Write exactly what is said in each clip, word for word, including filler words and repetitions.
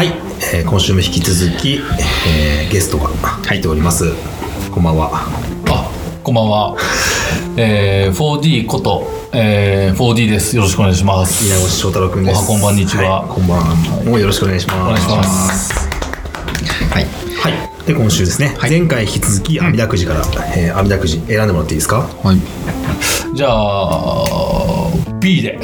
はい、えー、今週も引き続き、えー、ゲストが来ております、はい、こんばんは。あ、こんばんはえー、フォーディー こと、えー、フォーディー です。よろしくお願いします。稲越翔太郎くんです。おはこんばんにちは、はい、こんばんは。もうよろしくお願いします。お願いします。はい、はい、で今週ですね、はい、前回引き続きあみだくじから、えー、あみだくじ選んでもらっていいですか？はい、じゃあ B で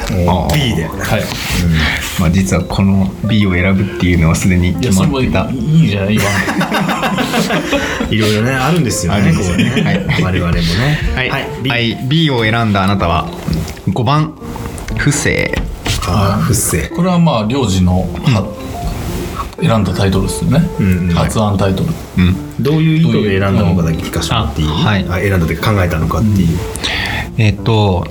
B で、はい、うん、まあ、実はこの B を選ぶっていうのはすでに決まってた。 い, いいじゃない今いろいろねあるんですよね、こうね、はい、我々もね、はいはいはい、B、はい、B を選んだあなたはごばん不正。あ、不正、これはまあ領事の、うん、選んだタイトルですよね、うんうん、発案タイトル、うん、どういう意図で選んだのかだけ聞かせてもらっていい？はい、選んだというか考えたのかっていう、うん、えー、っと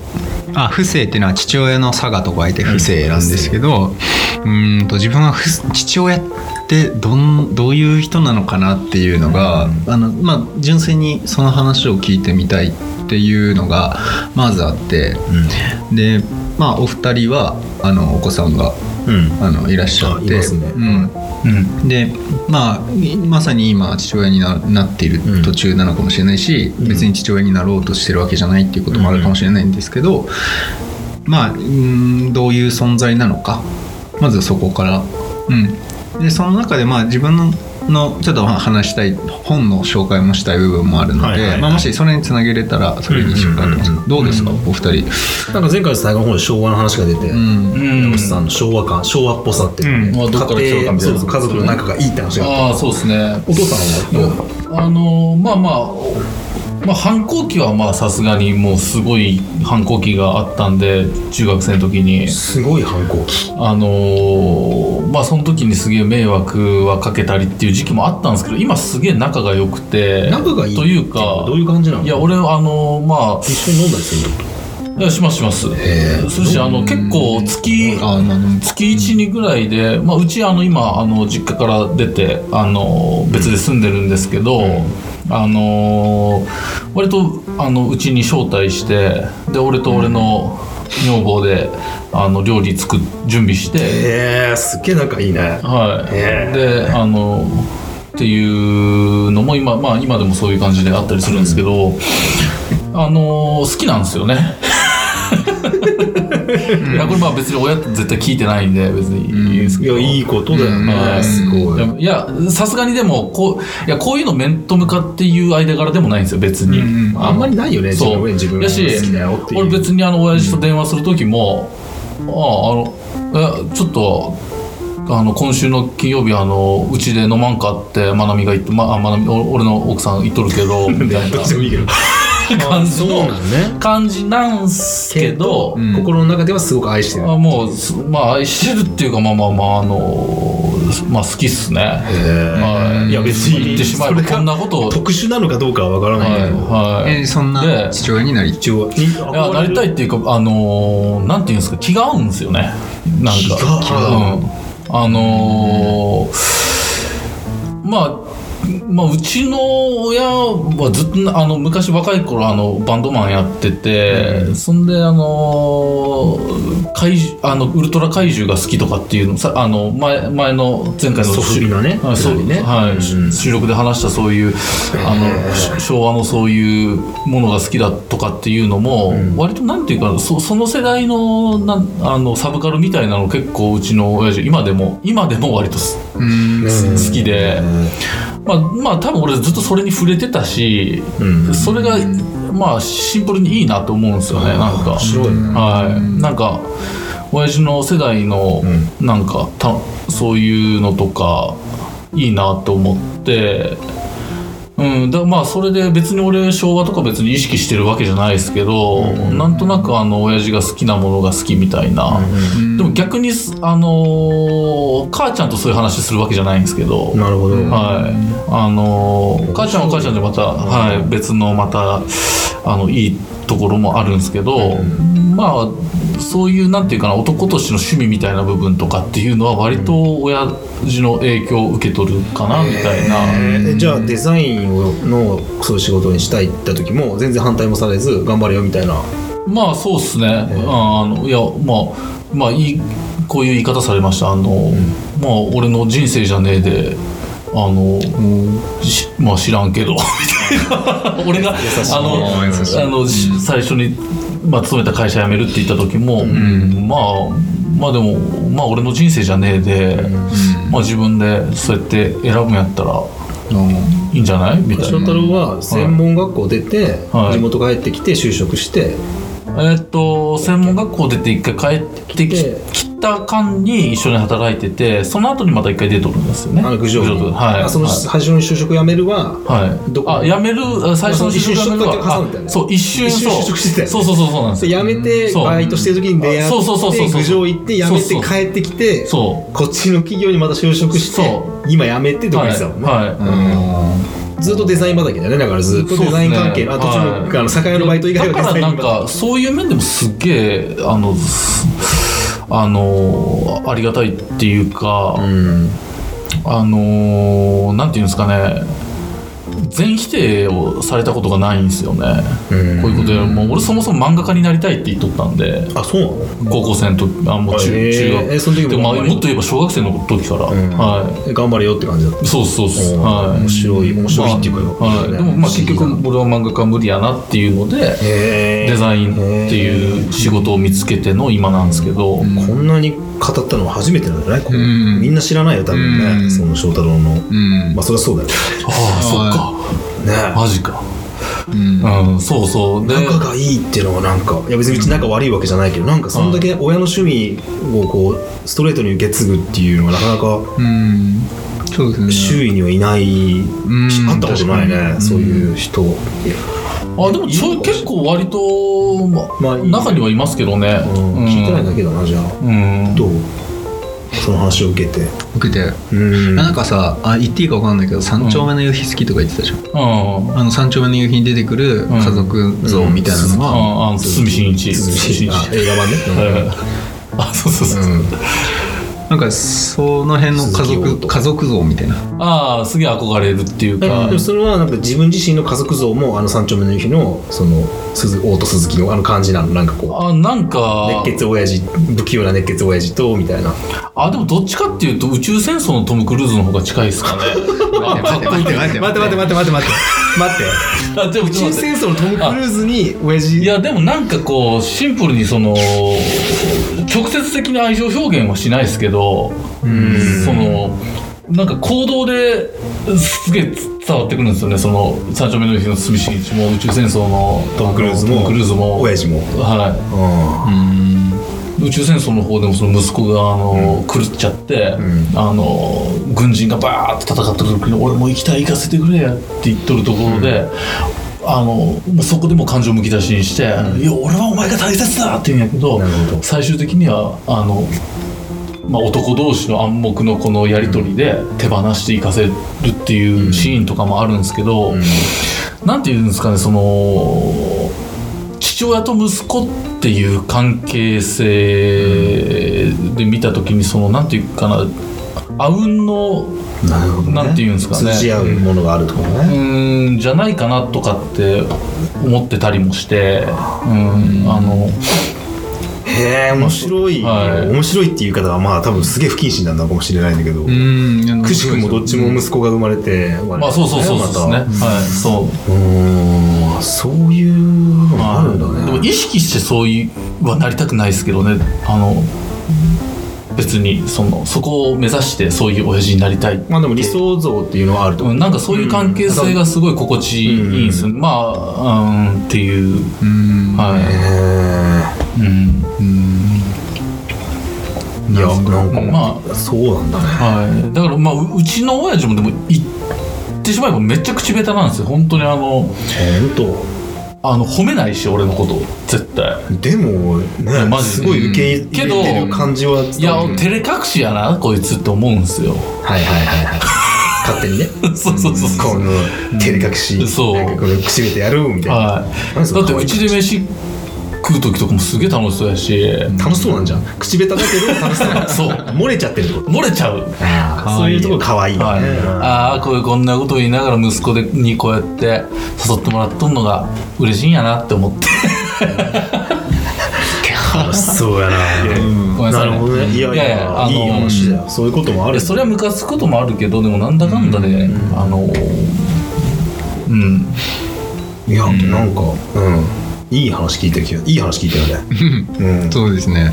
あ父性っていうのは父親の佐賀と書いて父性なんですけど、うん、うーんと自分は父親ってどんどういう人なのかなっていうのが、うん、あのまあ、純粋にその話を聞いてみたいっていうのがまずあって、うん、で、まあ、お二人はあのお子さんが、うん、あのいらっしゃって、いますね、うんうん、で、まあ、まさに今父親に な, なっている途中なのかもしれないし、うん、別に父親になろうとしてるわけじゃないっていうこともあるかもしれないんですけど、うん、まあ、うん、どういう存在なのか、まずそこから、うん、でその中でまあ自分ののちょっと話したい本の紹介もしたい部分もあるので、はいはいはい、まあ、もしそれにつなげれたらそれにしようかと思います、うんうんうん、どうですか、うん、お二人。なんか前回の最後の方で昭和の話が出て、うん、おっさんの昭和感、昭和っぽさっていうの、ね、うん、どっから来たかみたいな、家族の仲がいいって話があった。あ、そうですね。お父さんはあのまあまあ、まあ、反抗期はまあさすがにもうすごい反抗期があったんで、中学生の時にすごい反抗期、あのーまあ、その時にすげえ迷惑はかけたりっていう時期もあったんですけど、今すげえ仲が良くて、仲がいいというか、どういう感じなの？いや俺あのまあ一緒に飲んだりするの？いやしますします。そしてあの結構月いちにぐらいで、まあ、うちあの今あの実家から出てあの別で住んでるんですけど、うんうん、あの割とあのうちに招待して、で俺と俺の、うん、女房であの料理作っ準備して、えー、すっげえ仲いいね、はい、えー、であのっていうのも今、まあ、今でもそういう感じであったりするんですけど、うん、あの好きなんですよねいやこれまあ別に親って絶対聞いてないんで別にいいですけど、うん、いやいいことだよね、うん、すごい。いやさすがにでもこう、いやこういうの面と向かっていう間柄でもないんですよ別に、うん、あんまりないよね。そう、自分が好きだよっていう。俺別にあの親父と電話する時も、うん、あああのちょっとあの今週の金曜日あのうちで飲まんかってまなみが言って、まあまなみ俺の奥さん言っとるけどみたいな。どっちでもいいけど。感じの感じなんすけど、うん、心の中ではすごく愛してる。あ、もうまあ愛してるっていうか、まあまあまああのまあ好きっすね。へ、まあ、いや別に言ってしまえばこんなこと特殊なのかどうかはわからないけど、はいはい、えー、そんな父親になり父親になりたいっていうか、あのー、なんていうんですか、気が合うんですよね。なんか気が合う、うん、あのー、まあ。まあ、うちの親はずっとあの昔若い頃あのバンドマンやってて、うん、そんであの怪あのウルトラ怪獣が好きとかっていうのさ、あの 前, 前の前回の収録、ね、はい、うん、収録で話したそういうあの昭和のそういうものが好きだとかっていうのも、うん、割となんていうか そ, その世代 の, なんあのサブカルみたいなの結構うちの親父今でも今でも割とうん好きで。まあ、まあ多分俺ずっとそれに触れてたし、うん、それがまあシンプルにいいなと思うんですよね。なんか面白いね、はい、なんか親父の世代のなんかた、うん、そういうのとかいいなと思って、うん、だまあそれで別に俺昭和とか別に意識してるわけじゃないですけど、うん、なんとなくあの親父が好きなものが好きみたいな、うん、でも逆にあのー、母ちゃんとそういう話するわけじゃないんですけど、なるほど、はい、あのー、母ちゃんは母ちゃんでまた、はい、別のまたあのいいところもあるんですけど、うん、まあそういうなんていうかな男としての趣味みたいな部分とかっていうのは割と親父の影響を受け取るかなみたいな、えー、じゃあデザインをのそういう仕事にしたいって時も全然反対もされず頑張れよみたいな。まあそうっすね、えー、あのいやまあまあいいこういう言い方されました。あの、うん、まあ俺の人生じゃねえであの、うん、まあ知らんけどみたいな俺があのあの最初に、まあ、勤めた会社辞めるって言った時も、うん、まあまあでもまあ俺の人生じゃねえで、うん、まあ自分でそうやって選ぶんやったらいいんじゃないみたいな。翔太郎は専門学校出て、はい、地元帰ってきて就職して、はい、えー、っと専門学校出て一回帰ってきた間に一緒に働いてて、その後にまた一回出ておるんですよね。あの郡上部、はい、あその最初の就職辞めるは、はい、どこあ辞める最初の就職辞めるはそう一瞬就職してたよね。そうそうそうそうなんですよ。辞めてバイトしてる時に出会って郡上行って辞めて帰ってきて、そうこっちの企業にまた就職して今辞めてどこにしたもんね、はいはい、うん、ずっとデザイン畑だね。だからずっとデザイン関係、ね、あ途中の、はい、あの酒屋のバイト以外はデザイン畑だからなんかそういう面でもすっげえあのあのありがたいっていうか、うん、あのなんていうんですかね、全否定をされたことがないんですよね、うん、こういうことでもう俺そもそも漫画家になりたいって言っとったんで。あ、そうなの？高校生の時、あ、もう中、えー、中学、えー、その時も、まあ、もっと言えば小学生の時から、うん、はい、頑張れよって感じだった。そうそうそう、はい、面白い面白いっていうか、まあ、はい、でもまあ結局俺は漫画家無理やなっていうので、えー、デザインっていう仕事を見つけての今なんですけど、うんうん、こんなに語ったのは初めてなんじゃない？こう、うん、みんな知らないよ多分ね、うん、その翔太郎の、うん、まあそりゃそうだよね。ああそっかね、マジか、うん、うん、そうそうで仲がいいっていうのはなんか、いや別にうち仲悪いわけじゃないけど、なんかそんだけ親の趣味をこうストレートに受け継ぐっていうのはなかなか、うん、そうですね、周囲にはいない、会ったことないね、そういう人。あ、でもちょ結構割と、まあ、中にはいますけどね、うんうん、聞いてないだけだな。じゃあ、うん、どうその話を受けて受けて、うん、なんかさあ言っていいか分かんないけど三丁目の夕日好きとか言ってたじゃん、うん、あの三丁目の夕日に出てくる家族像みたいなのが、うん、堤真一、堤真一映画版ね、うん、あそうそうそう、うん、なんかその辺の家族、家族像みたいな、ああすげえ憧れるっていうか、でもそれはなんか自分自身の家族像もあの三丁目の夕日のその鈴大戸鈴木のあの感じなの、なんかこう、あなんか熱血親父、不器用な熱血親父とみたいな。あでもどっちかっていうと宇宙戦争のトム・クルーズの方が近いですかね。待って待って待って待って待って待って待って待って宇宙戦争のトム・クルーズに親父、いやでもなんかこうシンプルにその直接的な愛情表現はしないですけど、うん、そのなんか行動ですげえ伝わってくるんですよね。その三丁目の夕日の堤真一も宇宙戦争のトム・クルーズも、クルーズも親父も、はい、うん、宇宙戦争の方でもその息子があの、うん、狂っちゃって、うん、あの軍人がバーッと戦ってくる時に俺も行きたい、行かせてくれやって言っとるところで、うん、あのそこでも感情むき出しにして、うん、いや俺はお前が大切だって言うんやけど、最終的にはあの、まあ、男同士の暗黙のこのやり取りで手放していかせるっていうシーンとかもあるんですけど、うんうん、なんていうんですかね、その父親と息子っていう関係性で見た時に、そのなんていうかな、あうんのなるほど、ね、なんていうんですかね、通じ合うものがあるとかね、うんじゃないかなとかって思ってたりもして、うん、あのへえ面白い、はい、面白いっていう言い方はまあ多分すげえ不謹慎なんだかもしれないんだけど、うんくしくもどっちも息子が生まれて、うん、まあそうそうそうそうですね、はい、そう、うん、そういうのもあるんだね、まあ、でも意識してそういうはなりたくないですけどね、あの別に そ, のそこを目指してそういう親父になりたい。まあでも理想像っていうのはあると思う、うん、なんかそういう関係性がすごい心地いいんですよ、うん、まあ、うん、っていう、うん、はい、へえ、うん、うん、いやなんかまあそうなんだね、はい、だからまあうちの親父もでも言ってしまえばめっちゃ口下手なんですよ本当に。あの本当あの褒めないし俺のこと絶対。でもねマジすごい受け入れてる感じは、うん、いや照れ隠しやなこいつって思うんですよ。はいはいはいはい勝手にねそうそうそうそうこの照れ隠し、うん、そうなんかこれくしめてやるみたいな、はい、だってうちで飯食う時とかもすげえ楽しそうやし、楽しそうなんじゃん、口下手だけど楽しそうなんそう漏れちゃってるところ、漏れちゃう、あそういうところかわいいね、はい、ああこういうこんなこと言いながら息子にこうやって誘ってもらっとんのが嬉しいんやなって思ってそうやな、うん、ごめんなさいね、なるほどね、いやいや、いやいや、あのー、いい話だよ、そういうこともある、それはムカつくこともあるけど、でもなんだかんだで、うん、あのー、うんいや、うん、なんか、うん、いい話聞いてる気が、いい話聞いてるね、うん、そうですね、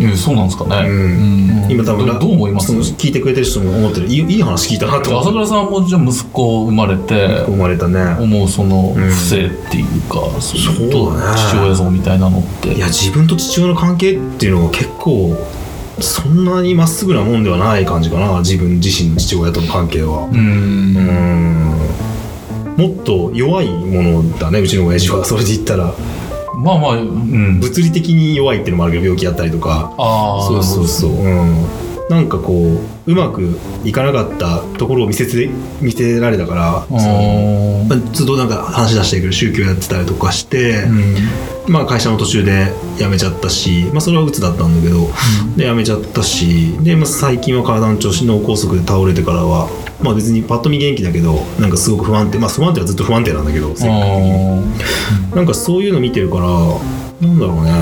うん、そうなんですかね、うんうん、今多分 ど, どう思いますその聞いてくれてる人も思ってる、い い, いい話聞いたなと思って。朝倉さんもじゃあ息子生まれて生まれたね、思うその不正っていうか、うん、それと父親像みたいなのって、ね、いや自分と父親の関係っていうのは結構そんなにまっすぐなもんではない感じかな、自分自身の父親との関係は、うーん、うーん、もっと弱いものだね、うちの親父は。それで言ったらまあまあ、うん、物理的に弱いっていうのもあるけど、病気やったりとか、あ、そうそうそう、うん、なんかこううまくいかなかったところを見せつ見せられたから、その、まあ、ずっとなんか話し出してくる、宗教やってたりとかして、うん、まあ会社の途中で辞めちゃったし、まあそれは鬱だったんだけど、うん、で辞めちゃったし、で、まあ、最近は体の調子、脳梗塞で倒れてからはまあ別にパッと見元気だけど、なんかすごく不安定、まあ不安定はずっと不安定なんだけど、性格的になんかそういうの見てるから、なんだろうね、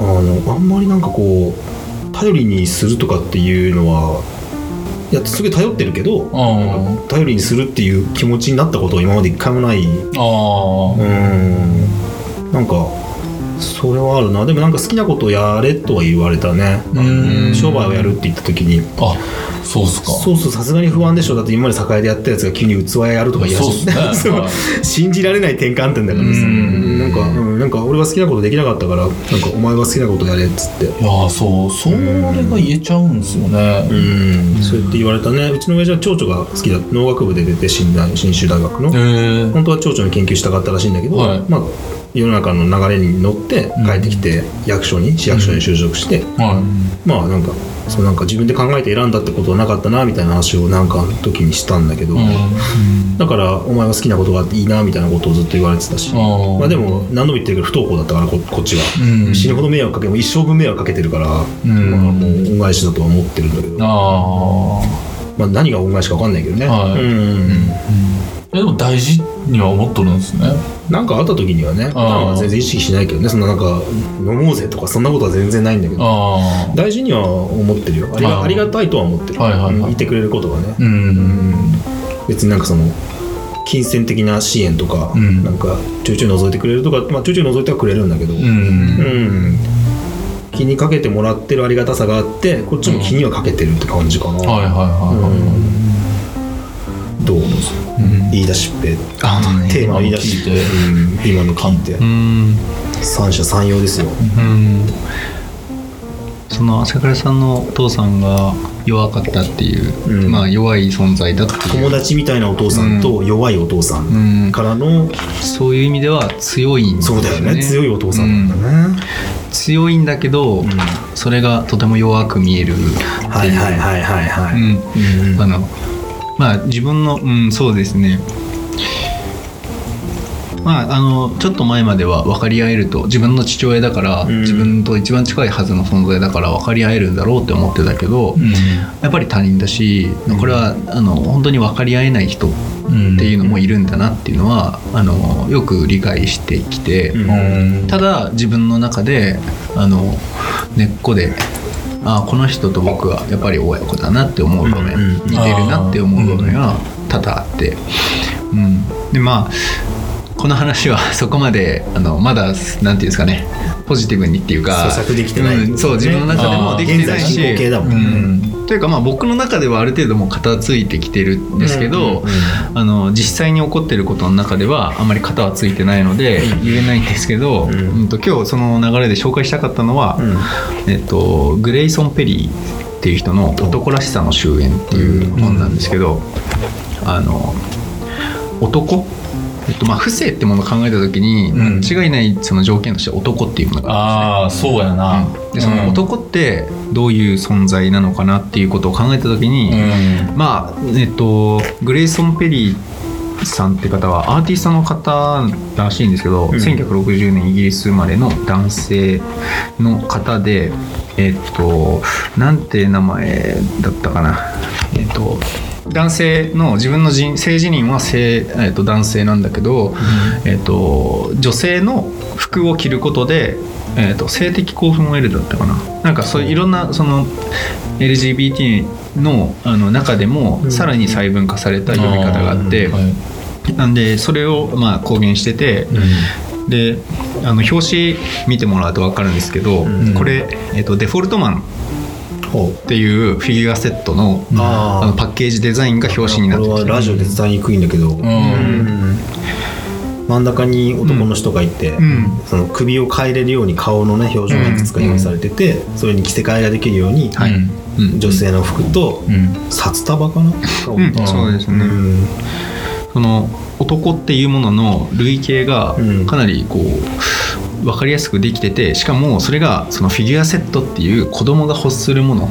あのあんまりなんかこう頼りにするとかっていうのは、いやすげえ頼ってるけど、頼りにするっていう気持ちになったことは今まで一回もない、あ、うん、なんかそれはあるな。でもなんか好きなことをやれとは言われたね、うん、商売をやるって言った時に、あ、そうっすか、そうそう、さすがに不安でしょ、だって今まで栄えでやったやつが急に器やるとか言い始めた、そうっすね信じられない転換点だからです、うん、なんか、うん、なんか俺は好きなことできなかったから、なんかお前は好きなことやれっつって、いや、そう、それが言えちゃうんですよね、うん、うん、そうやって言われたね。うちの親父は蝶々が好きだ、農学部で出て信州大学の、本当は蝶々の研究したかったらしいんだけど、はい、まあ世の中の流れに乗って帰ってきて、役所に、うん、市役所に就職して、うん、まあなんかそう、なんか自分で考えて選んだってことはなかったなみたいな話をなんかの時にしたんだけど、うん、だからお前は好きなことがあっていいなみたいなことをずっと言われてたし、うん、まあでも何度も言ってるけど不登校だったから こ, こっちは、うん、死ぬほど迷惑かけ、もう一生分迷惑かけてるから、うん、まあ、もう恩返しだとは思ってるんだけど、あ、まあ何が恩返しか分かんないけどね、はい、うんうんうん、でも大事には思っとるんですね。なんかあった時にはね、あ、全然意識しないけどね、そんななんか飲もうぜとかそんなことは全然ないんだけど、あ、大事には思ってるよ、ありが、ありがたいとは思ってる、はいはいはい、うん、いてくれることがね、うんうん、別になんかその金銭的な支援とか、うん、なんかちょいちょい覗いてくれるとか、まあ、ちょいちょい覗いてはくれるんだけど、うんうんうん、気にかけてもらってるありがたさがあって、こっちも気にはかけてるって感じかな、うん、はいはいはいはい、うん、どう、うん、言い出しっぺ、あの、ね、テーマを言い出しっぺ、うん、今の聞いて、うん、三者三様ですよ、うん、その朝倉さんのお父さんが弱かったっていう、うん、まあ弱い存在だっていう友達みたいなお父さんと弱いお父さんからの、うんうん、そういう意味では強いんですよね。そうだよね、強いお父さんなんだね、うん、強いんだけど、うん、それがとても弱く見えるっていう、はいはいはいはいはい、うんうん、あのまあ自分の、うん、そうですね、まああのちょっと前までは分かり合えると、自分の父親だから、うん、自分と一番近いはずの存在だから分かり合えるんだろうって思ってたけど、うん、やっぱり他人だし、これは、うん、あの本当に分かり合えない人っていうのもいるんだなっていうのは、あのよく理解してきて、うん、ただ自分の中であの根っこで、あ、この人と僕はやっぱり親子だなって思う場面、うんうん、似てるなって思う場面が多々あって、うんうん、でまあこの話はそこまであのまだなんていうんですかね、ポジティブにっていうか、咀嚼できてない、うん、そう自分の中でもできてないし、現在進行形だもん、うん、というかまあ僕の中ではある程度もう片付いてきてるんですけど、うんうんうん、あの実際に起こってることの中ではあんまり片は付いてないので言えないんですけど、うんうん、と今日その流れで紹介したかったのは、うん、えっとグレイソン・ペリーっていう人の「男らしさの終焉」っていう本なんですけど、うん、あの男えっとまあ、不正ってものを考えた時に、うん、間違いないその条件として男っていうものがあるんですね。ああ、そうやな、うん、でその男ってどういう存在なのかなっていうことを考えた時に、うん、まあえっとグレイソン・ペリーさんって方はアーティストの方らしいんですけど、うん、せんきゅうひゃくろくじゅうねんイギリス生まれの男性の方で、えっとなんて名前だったかな、えっと男性の自分の性自認は性、えー、と男性なんだけど、うんえー、と女性の服を着ることで、えー、と性的興奮を得るだったかな。なんかそういういろんなその エルジービーティー の, あの中でもさらに細分化された呼び方があって、うんあはい、なんでそれをまあ公言してて、うん、であの表紙見てもらうと分かるんですけど、うん、これ、えー、とデフォルトマンっていうフィギュアセット の, ああのパッケージデザインが表紙になってきて、これはラジオで伝えにくいんだけど、うんうん、真ん中に男の人がいて、うん、その首を変えれるように顔の、ね、表情がいくつか用意されてて、うん、それに着せ替えができるように、うん、女性の服と、うん、札束かな、うんうん、そうですね、うん、その男っていうものの類型がかなりこう、うん分かりやすくできてて、しかもそれがそのフィギュアセットっていう子供が欲するもの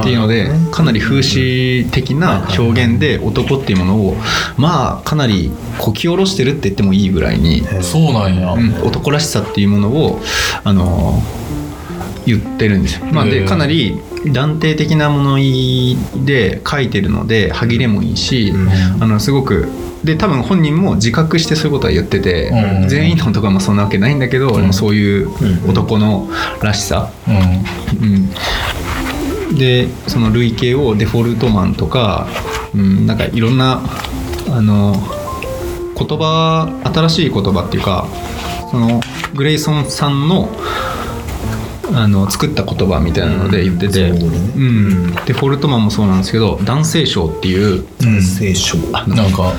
っていうのでかなり風刺的な表現で男っていうものをまあかなりこき下ろしてるって言ってもいいぐらいに、そうなんや、うん、男らしさっていうものをあの言ってるんですよ、まあ、でかなり断定的な物言いで書いてるので歯切れもいいし、うん、あのすごくで多分本人も自覚してそういうことは言ってて、うん、全員の男がそんなわけないんだけど、うん、そういう男のらしさ、うんうん、でその類型をデフォルトマンとか、うん、なんかいろんなあの言葉新しい言葉っていうかそのグレイソンさんのあの作った言葉みたいなので言ってて、うんうん、デフォルトマンもそうなんですけど男性賞っていう男性賞、うん、なんか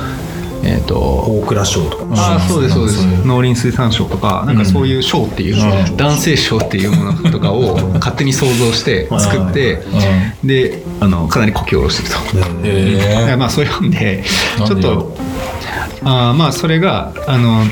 えっ、ー、と大蔵賞とかあそうですそうです農林水産省とかなんかそういう賞っていう、うん、男性賞っていうものとかを勝手に想像して作ってであのかなりこき下ろしてると、えー、まあそれなんでちょっとあまあそれがあの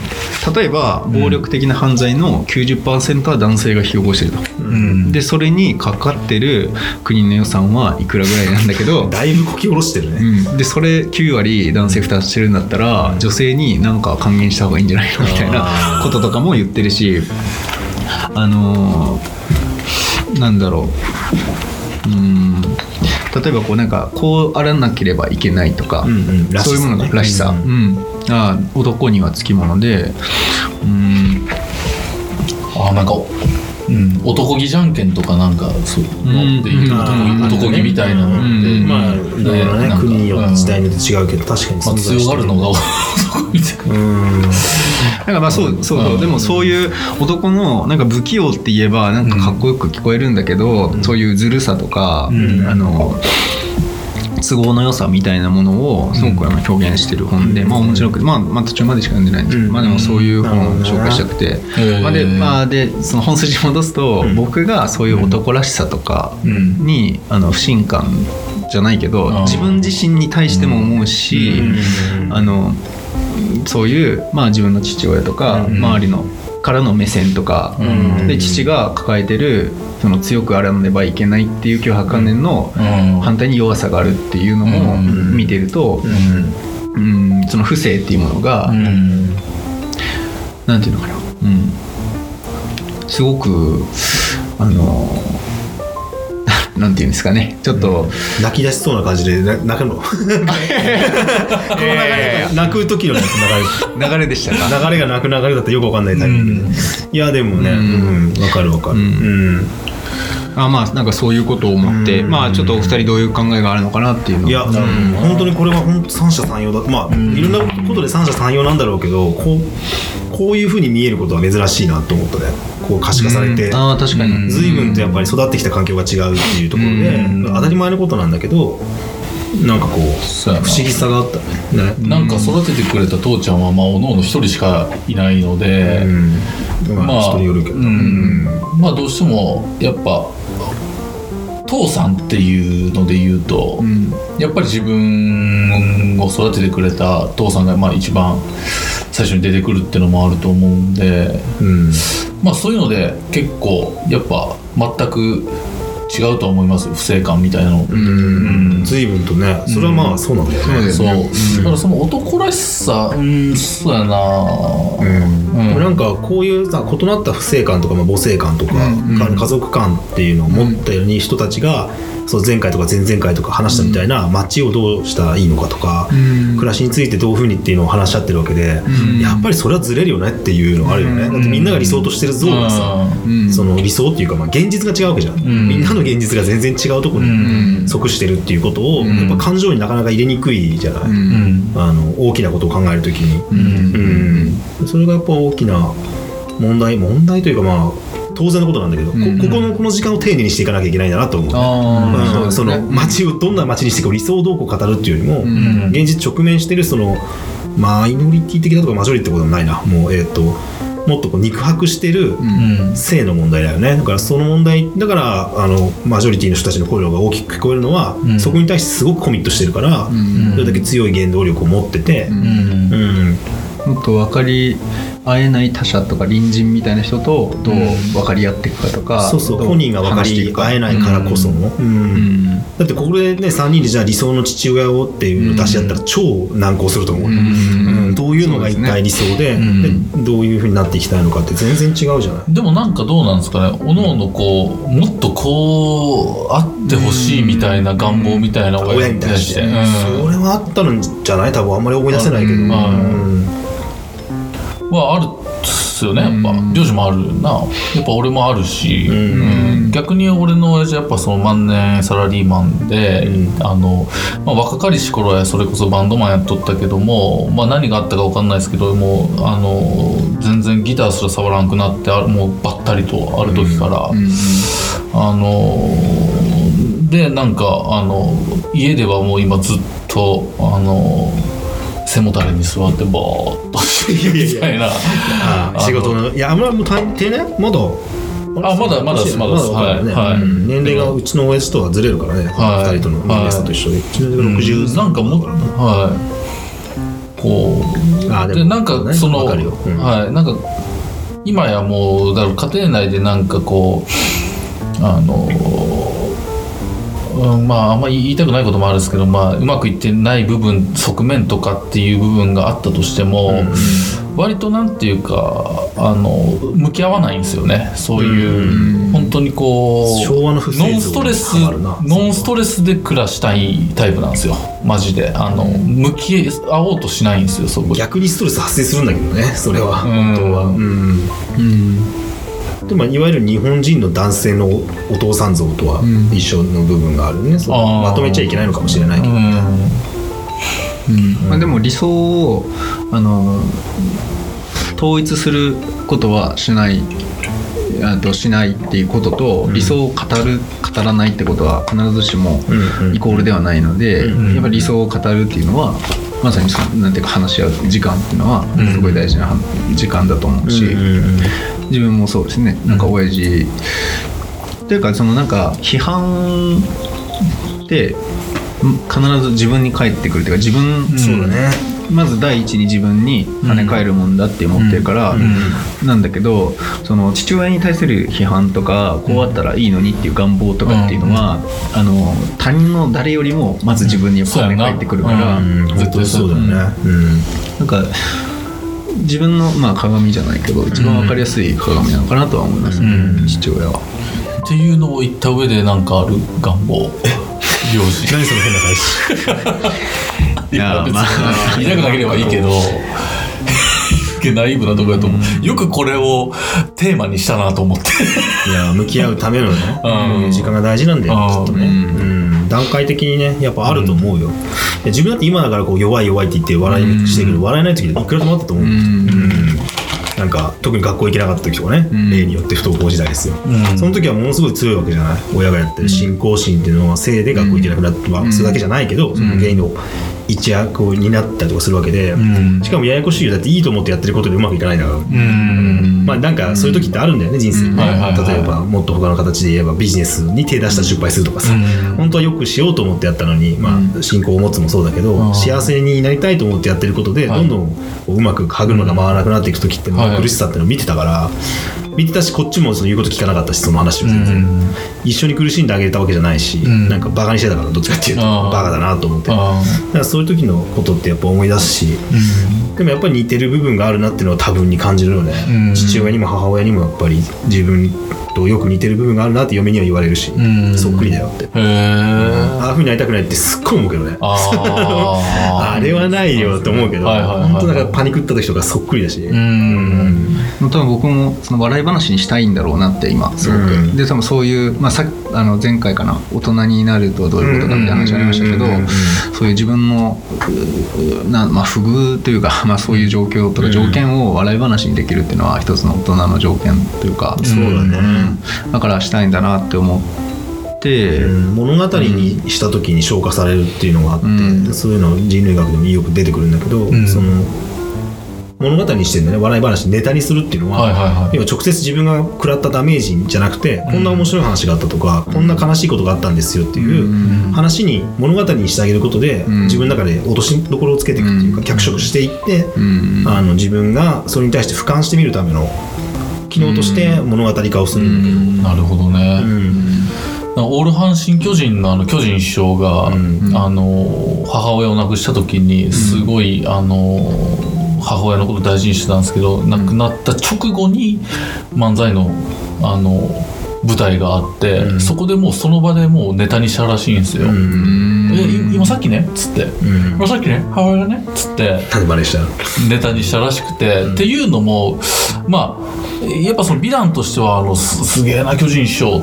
例えば暴力的な犯罪の きゅうじゅっパーセント は男性が引き起こしてると、うん、でそれにかかってる国の予算はいくらぐらいなんだけどだいぶこき下ろしてるね、うん、でそれきゅうわり男性負担してるんだったら女性に何か還元した方がいいんじゃないのみたいなこととかも言ってるしあのー、なんだろううーん例えばこうなんかこうあらなければいけないとか、うんうんね、そういうものがらしさ、うんうん、あ男にはつきもので、うん、あなんか、うん、男気じゃんけんとかなんかそう、うん、っていう男気、うん、みたいなので、まあね、なんか国によって時代によって違うけど確かに、まあ、強がるのが男みたいな。うんなんかまあそうそうそうでもそういう男のなんか不器用って言えばなんかかっこよく聞こえるんだけど、うん、そういうずるさとか、うん、あの都合の良さみたいなものをすごく表現してる本で、うん、まあ面白くて、まあ、まあ途中までしか読んでないんですけど、うん、まあでもそういう本を紹介したくて、うんまあ、で、まあ、でその本筋に戻すと、うん、僕がそういう男らしさとかに、うん、あの不信感じゃないけど、うん、自分自身に対しても思うし、うん、あのそういう、まあ、自分の父親とか、うん、周りのからの目線とか、うん、で父が抱えてるその強くあらねばいけないっていう強迫観念の反対に弱さがあるっていうのも見てると、うんうんうん、その不正っていうものが、うん、なんていうのかな、うん、すごくあのなんていうんですかねちょっと、うん、泣き出しそうな感じで泣くのこの流れ泣く時の流れ流れでしたか流れが泣く流れだったらよく分かんないタイミングで、うん、いやでもね、うんうん、分かる分かる、うんうん、あまあなんかそういうことを思って、うん、まあちょっとお二人どういう考えがあるのかなっていうのをいや、うん、本当にこれは本当三者三様だまあ、うん、いろんなことで三者三様なんだろうけどこう、こういう風に見えることは珍しいなと思ったねこう可視化されて、うん、あ確かに随分とやっぱり育ってきた環境が違うっていうところで、うん、当たり前のことなんだけどなんかこう不思議さがあったね、うん、なんか育ててくれた父ちゃんはまあおのおの一人しかいないので、うん、まあ人によるけど、うん、まあどうしてもやっぱ父さんっていうので言うと、うん、やっぱり自分を育ててくれた父さんがまあ一番最初に出てくるっていうのもあると思うんで、うん、まあそういうので結構やっぱ全く違うと思います不正感みたいなのうん随分とねそれはまあそうなんだよね、うん、そうだからその男らしさうんそうやなうん、うん、なんかこういうさ異なった不正感とか、まあ、母性感とか、うんうん、家族感っていうのを持っている人たちがそう前回とか前々回とか話したみたいな、うん、街をどうしたらいいのかとか、うん、暮らしについてどういうふうにっていうのを話し合ってるわけで、うん、やっぱりそれはずれるよねっていうのがあるよね、うん、だってみんなが理想としてる像がさ、うん、その理想っていうか、まあ、現実が違うわけじゃん、うん、みんなの現実が全然違うところに即してるっていうことを、うん、やっぱ感情になかなか入れにくいじゃない、うん、あの大きなことを考えるときに、うんうん、それがやっぱ大きな問題問題というか、まあ当然のことなんだけど、うんうん、こ, ここのこの時間を丁寧にしていかなきゃいけないんだなと思う、ねあうん、その街をどんな街にしていく理想をどうこう語るっていうよりも、うんうん、現実直面してるそのマイノリティ的だとかマジョリティってことはないな、もうえっ、ー、ともっとこう肉薄してる性の問題だよね。だからその問題だからあのマジョリティの人たちの声が大きく聞こえるのは、うん、そこに対してすごくコミットしてるから、うんうん、それだけ強い原動力を持ってて、うんうんうんもっと分かり合えない他者とか隣人みたいな人とどう分かり合っていくかとか、うん、そうそう本人が分かり合えないからこその、うんうんうん、だってここでねさんにんでじゃあ理想の父親をっていうのを出し合ったら超難航すると思う、うんうんうん、どういうのが一体理想 で, うで、ね、でどういう風になっていきたいのかって全然違うじゃない、うん、でもなんかどうなんですかねおのおのこうもっとこうあってほしいみたいな願望みたいな親に対して、うん、それはあったんじゃない多分あんまり思い出せないけど、うんうんはあるっすよね。やっぱ両親もあるな。やっぱ俺もあるし、うんうん、逆に俺の親父やっぱその万年サラリーマンで、うん、あの、まあ、若かりし頃はそれこそバンドマンやっとったけども、まあ、何があったか分かんないですけどもうあの全然ギターすら触らなくなってもうばったりとある時から、うんうん、あのでなんかあの家ではもう今ずっとあの背もたれに座ってボーっとしてるみたいな仕事のいやあんまりもう定年まだあまだまだですまだです、はいはいうん、年齢がうちの親父とはずれるからね、はい、ふたりとの年齢差と一緒で、はい、うちの年齢がろくじゅうなんかもっとはいこうあでもでなんかその、ねうんはい、なんか今やもうだから家庭内でなんかこうあのうん、まああんまり言いたくないこともあるんですけど、まあ、うまくいってない部分側面とかっていう部分があったとしても、うん、割となんていうかあの向き合わないんですよねそういう、うん、本当にこう昭和の不正ノンストレスノンストレスで暮らしたいタイプなんですよマジであの向き合おうとしないんですよそこ逆にストレス発生するんだけどねそれは、うん、本当は、うんうんでもいわゆる日本人の男性のお父さん像とは一緒の部分があるね、うん、そのまとめちゃいけないのかもしれないけど、うんうんまあ、でも理想をあの統一することはしないあとしないっていうことと理想を語る語らないってことは必ずしもイコールではないので、うんうん、やっぱり理想を語るっていうのはまさにそなんていうか話し合う時間っていうのはすごい大事な時間だと思うし、うんうんうん自分もそうですねなんか親父、うん、というかそのなんか批判って必ず自分に返ってくるというか自分、うん、そうだねまず第一に自分に跳ね返るもんだって思ってるから、うんうん、なんだけどその父親に対する批判とかこうあったらいいのにっていう願望とかっていうのは、うん、あの他人の誰よりもまず自分に跳ね返ってくるから絶対そうだよね、うん、なんか自分の、まあ、鏡じゃないけど一番分かりやすい鏡なのかなとは思いますね、うん、父親はっていうのを言った上で何かある願望両親何その変な話いや別に言いたくなければいいけどナイーブなとこやと思う、うん、よくこれをテーマにしたなと思っていや向き合うためのね、うん、時間が大事なんだよきっとね、うんうん、段階的にねやっぱあると思うよ、うん、自分だって今だからこう弱い弱いって言って笑いしてるけど、うん、笑えない時いくらでもあったと思う、うんうん、なんか特に学校行けなかった時とかね、うん、例によって不登校時代ですよ、うん、その時はものすごい強いわけじゃない親がやってる信仰心っていうのはせいで学校行けなくなった、うん、それだけじゃないけどその原因を一役になったりとかするわけで、うん、しかもややこしいよだっていいと思ってやってることでうまくいかないんだから、うん、まあなんかそういう時ってあるんだよね人生に、うんはいはいはい、例えばもっと他の形で言えばビジネスに手出したら失敗するとかさ、うん、本当はよくしようと思ってやったのに、うん、まあ信仰を持つもそうだけど、うん、幸せになりたいと思ってやってることでどんどんうまく歯車が回らなくなっていく時って、まあ、苦しさってのを見てたから、うん見てたし、こっちもその言うこと聞かなかったし、その話を全然、うんうん、一緒に苦しんであげたわけじゃないし、うん、なんかバカにしてたから、どっちかっていうとバカだなと思って、だからそういう時のことってやっぱ思い出すし、うん、でもやっぱり似てる部分があるなっていうのは多分に感じるので、うん、父親にも母親にもやっぱり自分とよく似てる部分があるなって嫁には言われるし、うん、そっくりだよって、へー、ああいう風になりたくないってすっごい思うけどね。 あ, あれはないよと思うけど、はいはいはいはい、本当なんかパニクった時とかそっくりだし、うん、うん、多分僕もその笑い話にしたいんだろうなって今すごく、うん、で多分そういう、まあ、さあの前回かな、大人になるとどういうことかみたいな話ありましたけど、そういう自分のな、まあ、不遇というか、まあ、そういう状況とか条件を笑い話にできるっていうのは一つの大人の条件というか、うん、そうだね、うん、だからしたいんだなって思ってで、うん、物語にした時に消化されるっていうのがあって、うん、そういうの人類学でもよく出てくるんだけど、うん、その物語にしてるんだね、笑い話ネタにするっていうのは、はいはいはい、要は直接自分が食らったダメージじゃなくて、うん、こんな面白い話があったとか、うん、こんな悲しいことがあったんですよっていう話に、物語にしてあげることで、うん、自分の中で落としどころをつけていくっていうか、うん、脚色していって、うん、あの自分がそれに対して俯瞰してみるための機能として物語化をするんだけど、うん、なるほどね、うん、オール阪神巨人 の, あの巨人師匠が、うん、あの母親を亡くした時にすごい、うん、あの母親のことを大事にしてたんですけど、亡くなった直後に漫才 の, あの舞台があって、うん、そこでもうその場でもうネタにしたらしいんですよ、うん、で今さっきねっつって、うん、今さっきね母親ねっつってネタにしたらしくて、うん、っていうのもまあやっぱその美談としてはあの す, すげえな巨人師匠っ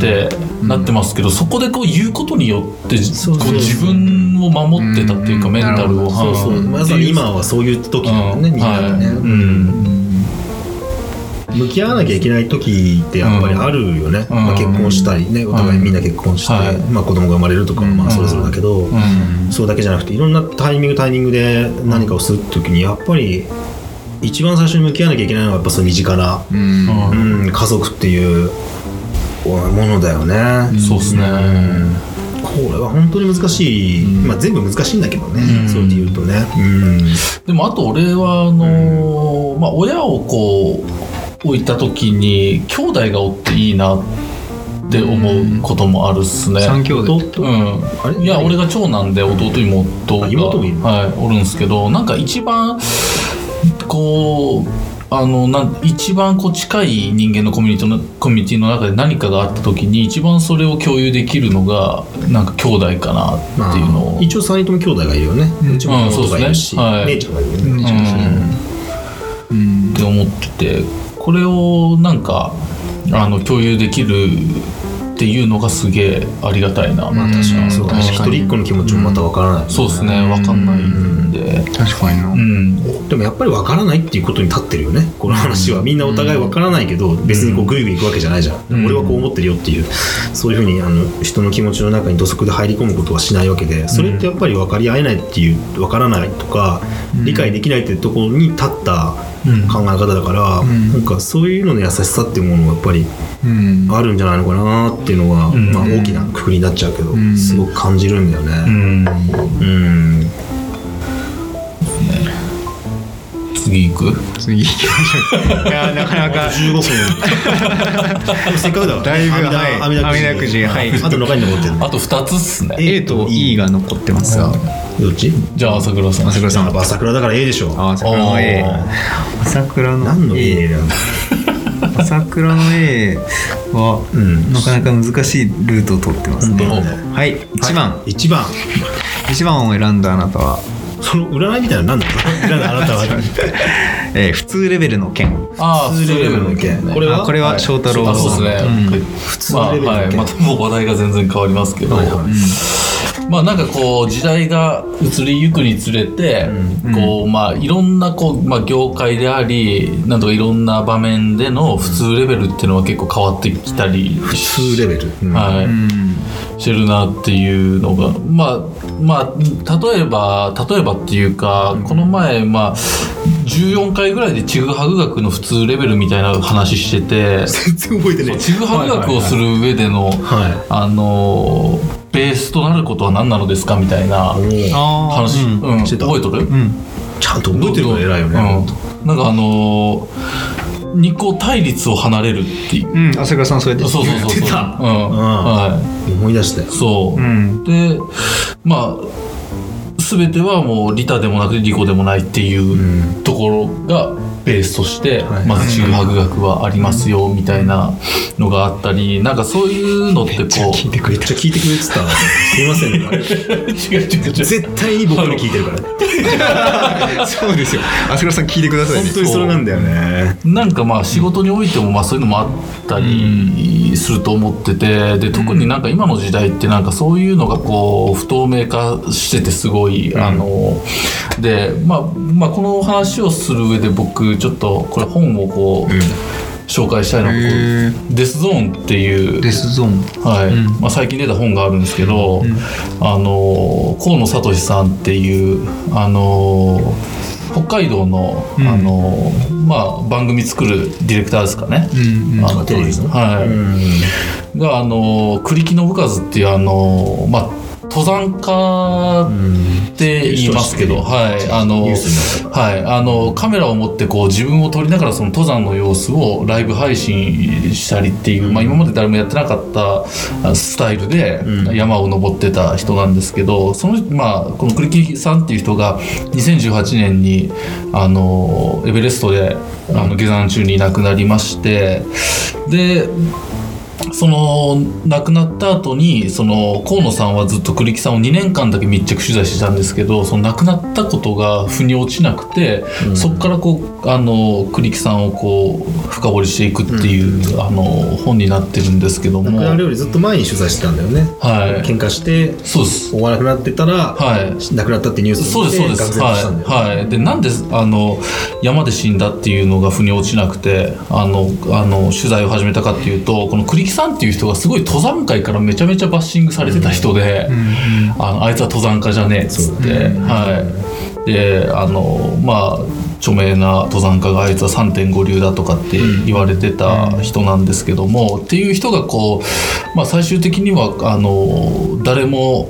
てなってますけど、うんうん、そこでこう言うことによってそうそうそう、こう自分を守ってたっていうか、うん、メンタルを、そうそう、まさに今はそういう時なんだね、みんなでね、はい、うん、向き合わなきゃいけない時ってやっぱりあるよね、うん、まあ、結婚したりね、お互いみんな結婚して、はい、まあ、子供が生まれるとかまあそれぞれだけど、うん、それだけじゃなくていろんなタイミングタイミングで何かをする時にやっぱり一番最初に向き合わなきゃいけないのはやっぱその身近な、うんうん、家族っていうものだよね。そうですね、うん、これは本当に難しい、うん、まあ、全部難しいんだけどね、うん、そう言うとね、うん、でもあと俺はあのー、まあ、親をこう置いた時に兄弟がおっていいなって思うこともあるっすね。三兄弟、うん、あれいや俺が長男で弟妹が、妹もいる、はい、おるんですけど、なんか一番こうあのなん一番こう近い人間のコミュニティのコミュニティの中で何かがあった時に一番それを共有できるのがなんか兄弟かなっていうのを、一応さんにんとも兄弟がいるよね、うちも弟がいるし、うん、はい、姉ちゃんがいるよね、姉ちゃんがいるよね、うん、って思ってて、これをなんかあの共有できるっていうのがすげえありがたいな。まあ確かにそうだね、一人一個の気持ちもまた分からない、ね、そうですね、分かんないんで、確かにな、うん、でもやっぱり分からないっていうことに立ってるよねこの話は。みんなお互い分からないけど別にこうグイグイいくわけじゃないじゃん、うん、俺はこう思ってるよっていう、そういうふうにあの人の気持ちの中に土足で入り込むことはしないわけで、それってやっぱり分かり合えないっていう、分からないとか理解できないっていうところに立ったうん、考え方だから、うん、なんかそういうのの優しさっていうものがやっぱりあるんじゃないのかなっていうのが、うん、まあ、大きな括りになっちゃうけど、うん、すごく感じるんだよね、うんうん、次行く次行きましょう。いやなかなかじゅうごふんせっかくだわ、だいぶあみだくじ、はい、あと残り残ってる、あとふたつっすね。 A と E が残ってますが、どっち？じゃあ朝倉さん、朝倉さん、朝倉だから A でしょ。朝倉の A、 朝倉の A、 何の A なんだ朝倉の A は、うん、なかなか難しいルートを取ってますね、うん、はい、いちばん、はい、いちばんいちばんを選んだあなたは、その占いみたいなの何だろうな、あなたはえー、普通レベルの件、あ普通レベルの件、これは、これは翔太郎の、そうですね、うん、普通レベルの件、まあはい、またもう話題が全然変わりますけど、はいはい、うん、まあなんかこう時代が移りゆくにつれて、うん、こうまあいろんなこう、まあ、業界でありなんとかいろんな場面での普通レベルっていうのは結構変わってきたり、普通レベル、うん、はい、うん、してるなっていうのが、まあまあ例えば例えばっていうか、この前まあじゅうよんかいぐらいでちぐはぐ学の普通レベルみたいな話してて、全然覚えてない。ちぐはぐ学をする上での、はいはいはい、あのベースとなることは何なのですかみたいな話、うんうん、覚えとる、うん、ちゃんと覚えてるの偉いよね、うん、なんかあのにこう対立を離れるっていう、うん、朝倉さんそれでそうそうそうそう言ってた、うんうんはい、思い出したよそう、うん、でまあ全てはもうリタでもなくリコでもないっていうところがベースとして、うん、まずちぐはぐ学はありますよみたいなのがあったりなんかそういうのってこう聞いてくれちゃ聞いてくれてたすいませんね違う違う違う絶対に僕の聞いてるからそうですよ朝倉さん聞いてくださいね本当にそれなんだよねなんかまあ仕事においてもまあそういうのもあったりすると思っててで特になんか今の時代ってなんかそういうのがこう不透明化しててすごい、うん、あので、まあ、まあこの話をする上で僕ちょっとこれ本をこう、うん、紹介したいのがデスゾーンっていうデスゾーン、はいうんまあ、最近出た本があるんですけど、うん、あの河野聡さんっていうあの北海道 の,、うんあのまあ、番組作るディレクターですかね、うんうん、あのテレビの、はいうん、があの栗木信一っていうあの、まあ登山家って言いますけど、うんはいあのはい、あのカメラを持ってこう自分を撮りながらその登山の様子をライブ配信したりっていう、まあ、今まで誰もやってなかったスタイルで山を登ってた人なんですけどその、まあ、この栗木さんっていう人がにせんじゅうはちねんにあのエベレストであの下山中に亡くなりましてでその亡くなった後にその河野さんはずっと栗木さんをにねんかんだけ密着取材してたんですけどその亡くなったことが腑に落ちなくて、うん、そこからこうあの栗木さんをこう深掘りしていくっていう、うん、あの本になってるんですけども亡くなるよりずっと前に取材してたんだよね、はい、喧嘩してそうです終わらなくなってたら、はい、亡くなったってニュースを見てそうですそうです愕然としたんだよ、はいはい、でなんであの山で死んだっていうのが腑に落ちなくてあのあの取材を始めたかっていうとこの栗木さんさんっていう人がすごい登山界からめちゃめちゃバッシングされてた人で、うんうん、あのあいつは登山家じゃねえっつって、うんはい、であのまあ著名な登山家があいつは さんてんご 流だとかって言われてた人なんですけども、うん、っていう人がこう、まあ、最終的にはあの誰も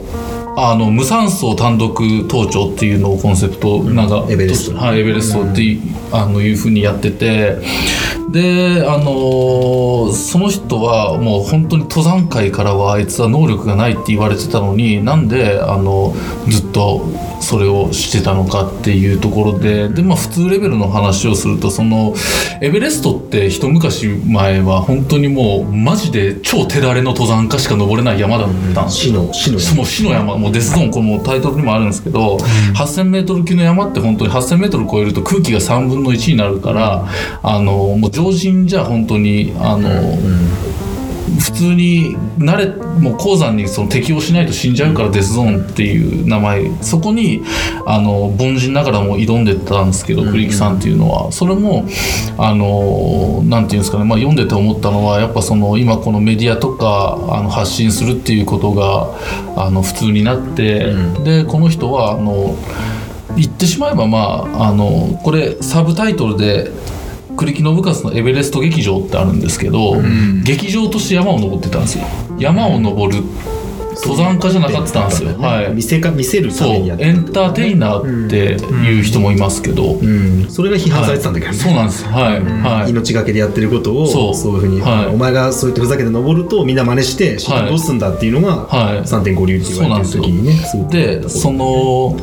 あの無酸素単独登頂っていうのをコンセプトなんか、うん、エベレスト、はい、エベレストっていう、うん、あのいう風にやっててであのー、その人はもう本当に登山界からはあいつは能力がないって言われてたのになんであのずっとそれをしてたのかっていうところでで、まあ、普通レベルの話をするとそのエベレストって一昔前は本当にもうマジで超手だれの登山家しか登れない山だったんですよ、うん、死の死の山もう死の山もうデスゾーンこれもタイトルにもあるんですけど、うん、はっせんメートル級の山って本当に はっせんメートル 超えると空気がさんぶんのいちになるからあのもう常人じゃ本当にあの、うん、普通に慣れもう鉱山にその適応しないと死んじゃうからデスゾーンっていう名前そこにあの凡人ながらも挑んでたんですけど、うん、栗木さんっていうのはそれもあのなんていうんですかね、まあ、読んでて思ったのはやっぱその今このメディアとかあの発信するっていうことがあの普通になって、うん、でこの人はあの言ってしまえばまああのこれサブタイトルで栗木信一のエベレスト劇場ってあるんですけど、うん、劇場として山を登ってたんですよ山を登る登山家じゃなかったんですよ、はい、見せか見せるためにやってた、ね、そうエンターテイナーっていう人もいますけど、うんうん、それが批判されてたんだけどね、はい、そうなんです、はいうんはい、命がけでやってることをそう、そういうふうに、はい、お前がそうやってふざけて登るとみんな真似して死んどうすんだっていうのが さんてんご 流って言われてる時にね、はい、そうなんですよ。で、その、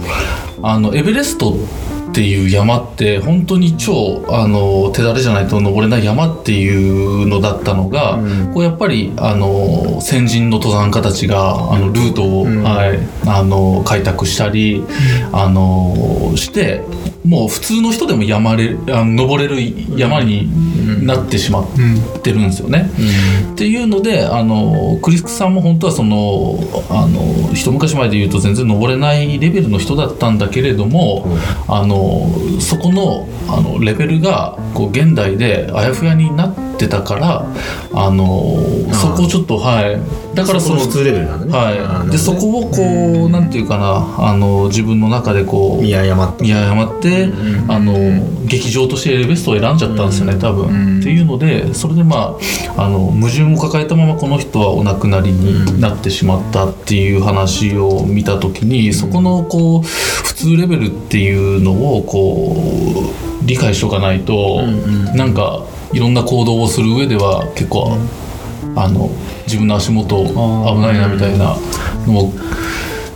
あのエベレストっていう山って本当に超あの手だれじゃないと登れない山っていうのだったのが、うん、こうやっぱりあの先人の登山家たちがあのルートを、うんはい、あの開拓したり、うん、あのしてもう普通の人でも山れあの登れる山になってしまってるんですよね、うんうん、っていうのであの栗木さんも本当はそのあの一昔前で言うと全然登れないレベルの人だったんだけれども、うん、あのそこ の, あのレベルがこう現代であやふやになってたからあのあそこをちょっとはいだからその普通レベルなんだね、はい、でねそこをこうなんていうかなあの自分の中でこう見誤って見誤って、うん、あの劇場としてエベレストを選んじゃったんですよね、うん、多分、うん、っていうのでそれでまあ、あの矛盾を抱えたままこの人はお亡くなりになってしまったっていう話を見た時に、うん、そこのこう普通レベルっていうのをこう理解しとかないと、うんうん、なんかいろんな行動をする上では結構、うん、あの自分の足元危ないなみたいなのを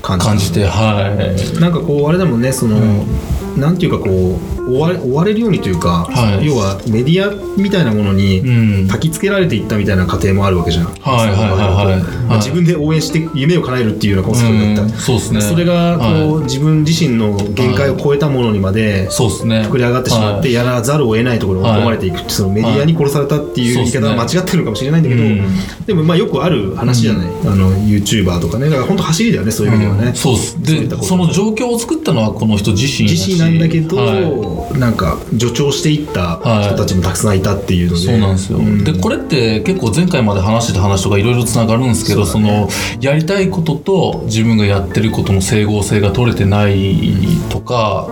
感じて、はい、なんかこうあれだもんね、その、うん、なんていうかこう追われ、追われるようにというか、はい、要はメディアみたいなものに焚きつけられていったみたいな過程もあるわけじゃん、はいはいはいはい、まあ、自分で応援して夢を叶えるっていうようなコンセプトだった、うん、そうですね、それがこう、はい、自分自身の限界を超えたものにまで膨れ上がってしまって、はい、やらざるを得ないところに追い込まれていく、はい、そのメディアに殺されたっていう言い方は間違ってるのかもしれないんだけど、うん、でもまあよくある話じゃない、うん、あの YouTuber とかね、だから本当走りだよね、そういう意味ではね、うん、そうです。で、その状況を作ったのはこの人自身だし、自身なんだけど、はい、なんか助長していった人たちもたくさんいたっていうので、はい、そうなんですよ、うん、でこれって結構前回まで話してた話とかいろいろつながるんですけど、そ、ね、そのやりたいことと自分がやってることの整合性が取れてないとか、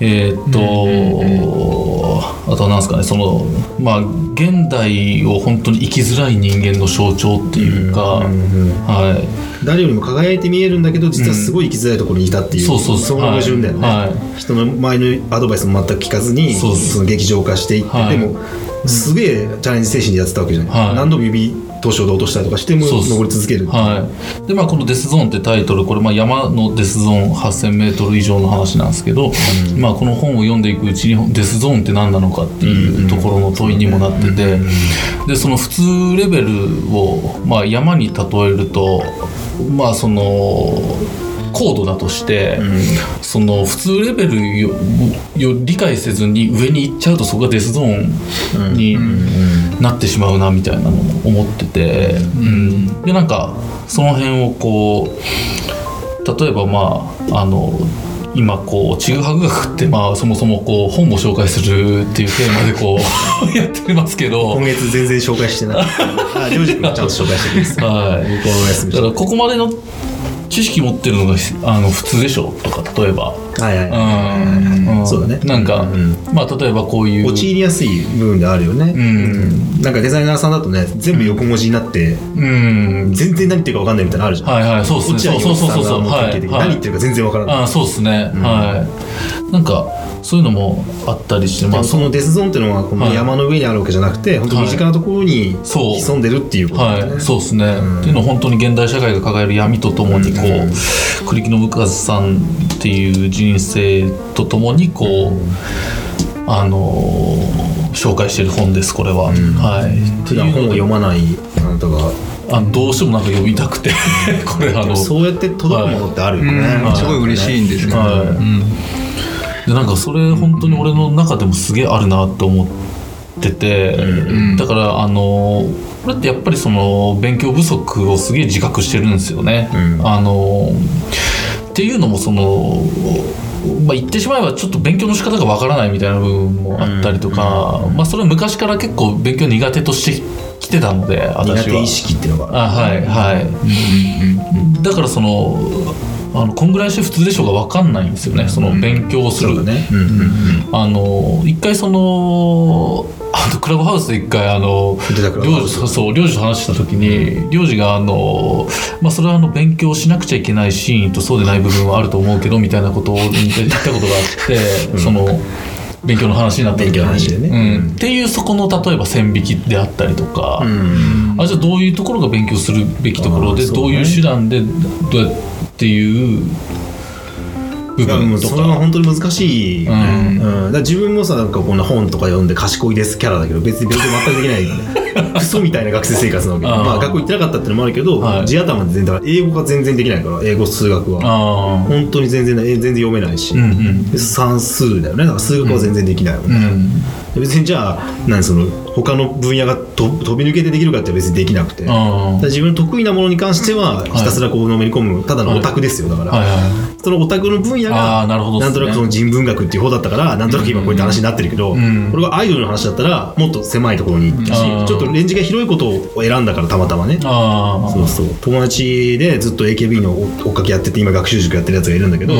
うん、えー、っと、うんうん、あとは何ですかね、そのまあ現代を本当に生きづらい人間の象徴っていうか、うんうんうん、はい、誰よりも輝いて見えるんだけど実はすごい生きづらいところにいたっていう、うん、そうそうそう、その矛盾だよね、はい、人の前のアドバイスも全く聞かずに、そうそう、その劇場化していって、はい、でもすげえチャレンジ精神でやってたわけじゃない、はい、何度も指投資を落としたりとかしても登り続ける、はい、でまあこのデスゾーンってタイトル、これまあ山のデスゾーン はっせんメートル 以上の話なんですけど、うん、まあこの本を読んでいくうちにデスゾーンって何なのかっていうところの問いにもなってて、でその普通レベルをまあ山に例えると、まあその高度だとして、うん、その普通レベルを理解せずに上に行っちゃうとそこがデスゾーンになってしまうなみたいなのを思ってて、うん、でなんかその辺をこう例えばまああの今こうちぐはぐ学ってまあそもそもこう本を紹介するっていうテーマでこうやってますけど、今月全然紹介してないあ、りょうじくんちゃんと紹介してます、はい、だからここまでの知識持ってるのがあの普通でしょとか、例えばそうだね、なんか、うん、まあ例えばこういう陥りやすい部分であるよね、うん、なんかデザイナーさんだとね全部横文字になって、うん、全然何言ってるか分かんないみたいなのあるじゃん、はいはい、そうですね、落合陽一さんが持ってきて、はいはい、何言ってるか全然分からない、あ、そうですね、うん、はい、なんかそういうのもあったりして、まあ、そのデスゾーンっていうのはこの山の上にあるわけじゃなくて、はい、本当に身近なところに潜んでるっていうことだね、はい、そうですね、うん、っていうのは本当に現代社会が抱える闇とともにこう、うん、栗木信一さんっていう人生とともにこう、うん、あの紹介している本です、これは、うん、はい、普段本を読まないあなたがあどうしてもなんか読みたくてこれあのそうやって届くものってあるよね、はい、うん、すごい嬉しいんですね、はい、うん、でなんかそれ本当に俺の中でもすげえあるなと思ってて、うん、だからあのこれってやっぱりその勉強不足をすげえ自覚してるんですよね、うん、あのっていうのもその、まあ、言ってしまえばちょっと勉強の仕方がわからないみたいな部分もあったりとか、うん、まあ、それは昔から結構勉強苦手としてきてたので、私は苦手意識っていうのがある、ね、あ、はいはい、うんうん、だからそのあのこんぐらいして普通でしょうが分かんないんですよね、その勉強をする、うん、ね、うんうんうん、あの一回そのあのクラブハウスで一回あの領事そう領事と話した時に領事があの、まあ、それはあの勉強しなくちゃいけないシーンとそうでない部分はあると思うけどみたいなことを言ったことがあって、うん、その勉強の話になった時に、ね、うん、っていうそこの例えば線引きであったりとか、うん、あじゃあどういうところが勉強するべきところで、ね、どういう手段でどうやってっていう部分とか、それは本当に難しい、うんうん、だから自分もさ、なんかこんな本とか読んで賢いですキャラだけど別に勉強全くできないクソみたいな学生生活なわけで、まあ、学校行ってなかったってのもあるけど、はい、地頭で全然英語が全然できないから、英語数学はあ本当に全然全然読めないし、うんうん、算数だよね、だから数学は全然できないよね、うんうん、別にじゃあ何その他の分野がと飛び抜けてできるかって別にできなくて、あ自分の得意なものに関してはひたすらこうのめり込む、はい、ただのオタクですよ、だから、はいはいはい、そのオタクの分野がなんとなくその人文学っていう方だったからなんとなく今こういった話になってるけど、うん、これがアイドルの話だったらもっと狭いところに行ったし、うん、ちょっとレンジが広いことを選んだからたまたまね、あそうそう、友達でずっと エーケービー の追っかけやってて今学習塾やってるやつがいるんだけど、う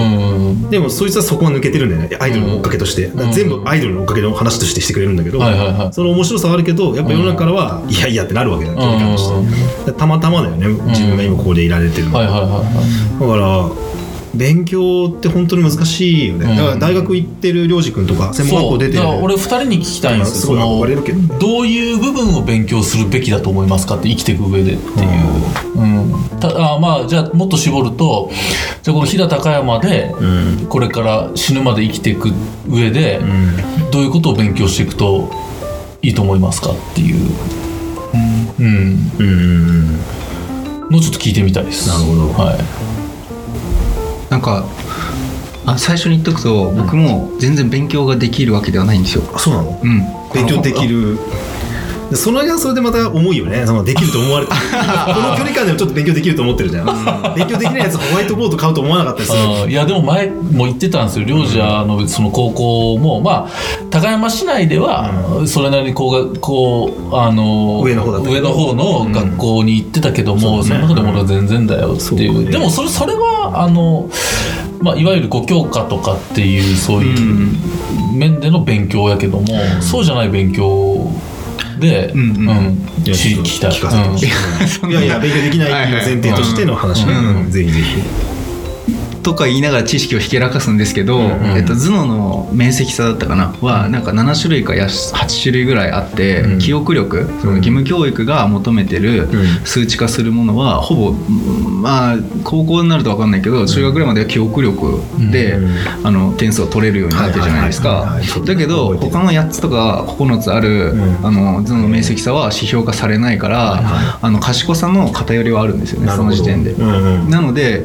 ん、でもそいつはそこは抜けてるんだよね、アイドルの追っかけとして、うん、全部アイドルの追っかけの話としてしてくれるんだけど、はいはいはい、その面白さはあるけどやっぱ世の中からはいやいやってなるわけだよ、うん、たまたまだよね、自分が今ここでいられてるの、うん、はいはいはいはい、だから勉強って本当に難しいよね、うん、だから大学行ってる涼次君とか専門学校出てる、だから俺ふたりに聞きたいんですけど、憧れるけど、ね、どういう部分を勉強するべきだと思いますかって生きていく上でっていう、うんうん、たあまあじゃあもっと絞ると、じゃあこの飛騨高山でこれから死ぬまで生きていく上でどういうことを勉強していくといいと思いますかっていう、うんうんうん、のちょっと聞いてみたいです。なるほど、はい、なんかあ最初に言っとくと、僕も全然勉強ができるわけではないんですよ。あ、そうなの、うん、勉強できる、その間はそれでまた重いよね、そのできると思われてるこの距離感でもちょっと勉強できると思ってるじゃん、うん、勉強できないやつホワイトボード買うと思わなかったりする。あ、いやでも前も言ってたんですよ、涼次のその高校も、まあ高山市内ではそれなりにこうがこうあの 上の方だったけど、上の方の学校に行ってたけども、うん、その中でも俺は全然だよっていう、うん、でもそれ、それはあのまあ、いわゆるご教科とかっていうそういう面での勉強やけども、うん、そうじゃない勉強で、うんうんうん、聞きたい、うん、いやいや勉強できないっていう前提としての話ね、うんうん、ぜひぜひとか言いながら知識をひけらかすんですけど、うんうん、えっと、頭脳の面積差だったかなはなんかなな種類かはち種類ぐらいあって、うん、記憶力、その義務教育が求めてる数値化するものはほぼ、まあ高校になると分かんないけど中学ぐらいまでは記憶力で、うん、あの点数を取れるようになってるじゃないですか。だけど他のやっつとかここのつある、うん、あの頭脳の面積差は指標化されないから、うん、あの賢さの偏りはあるんですよね、その時点で、うんうん、なので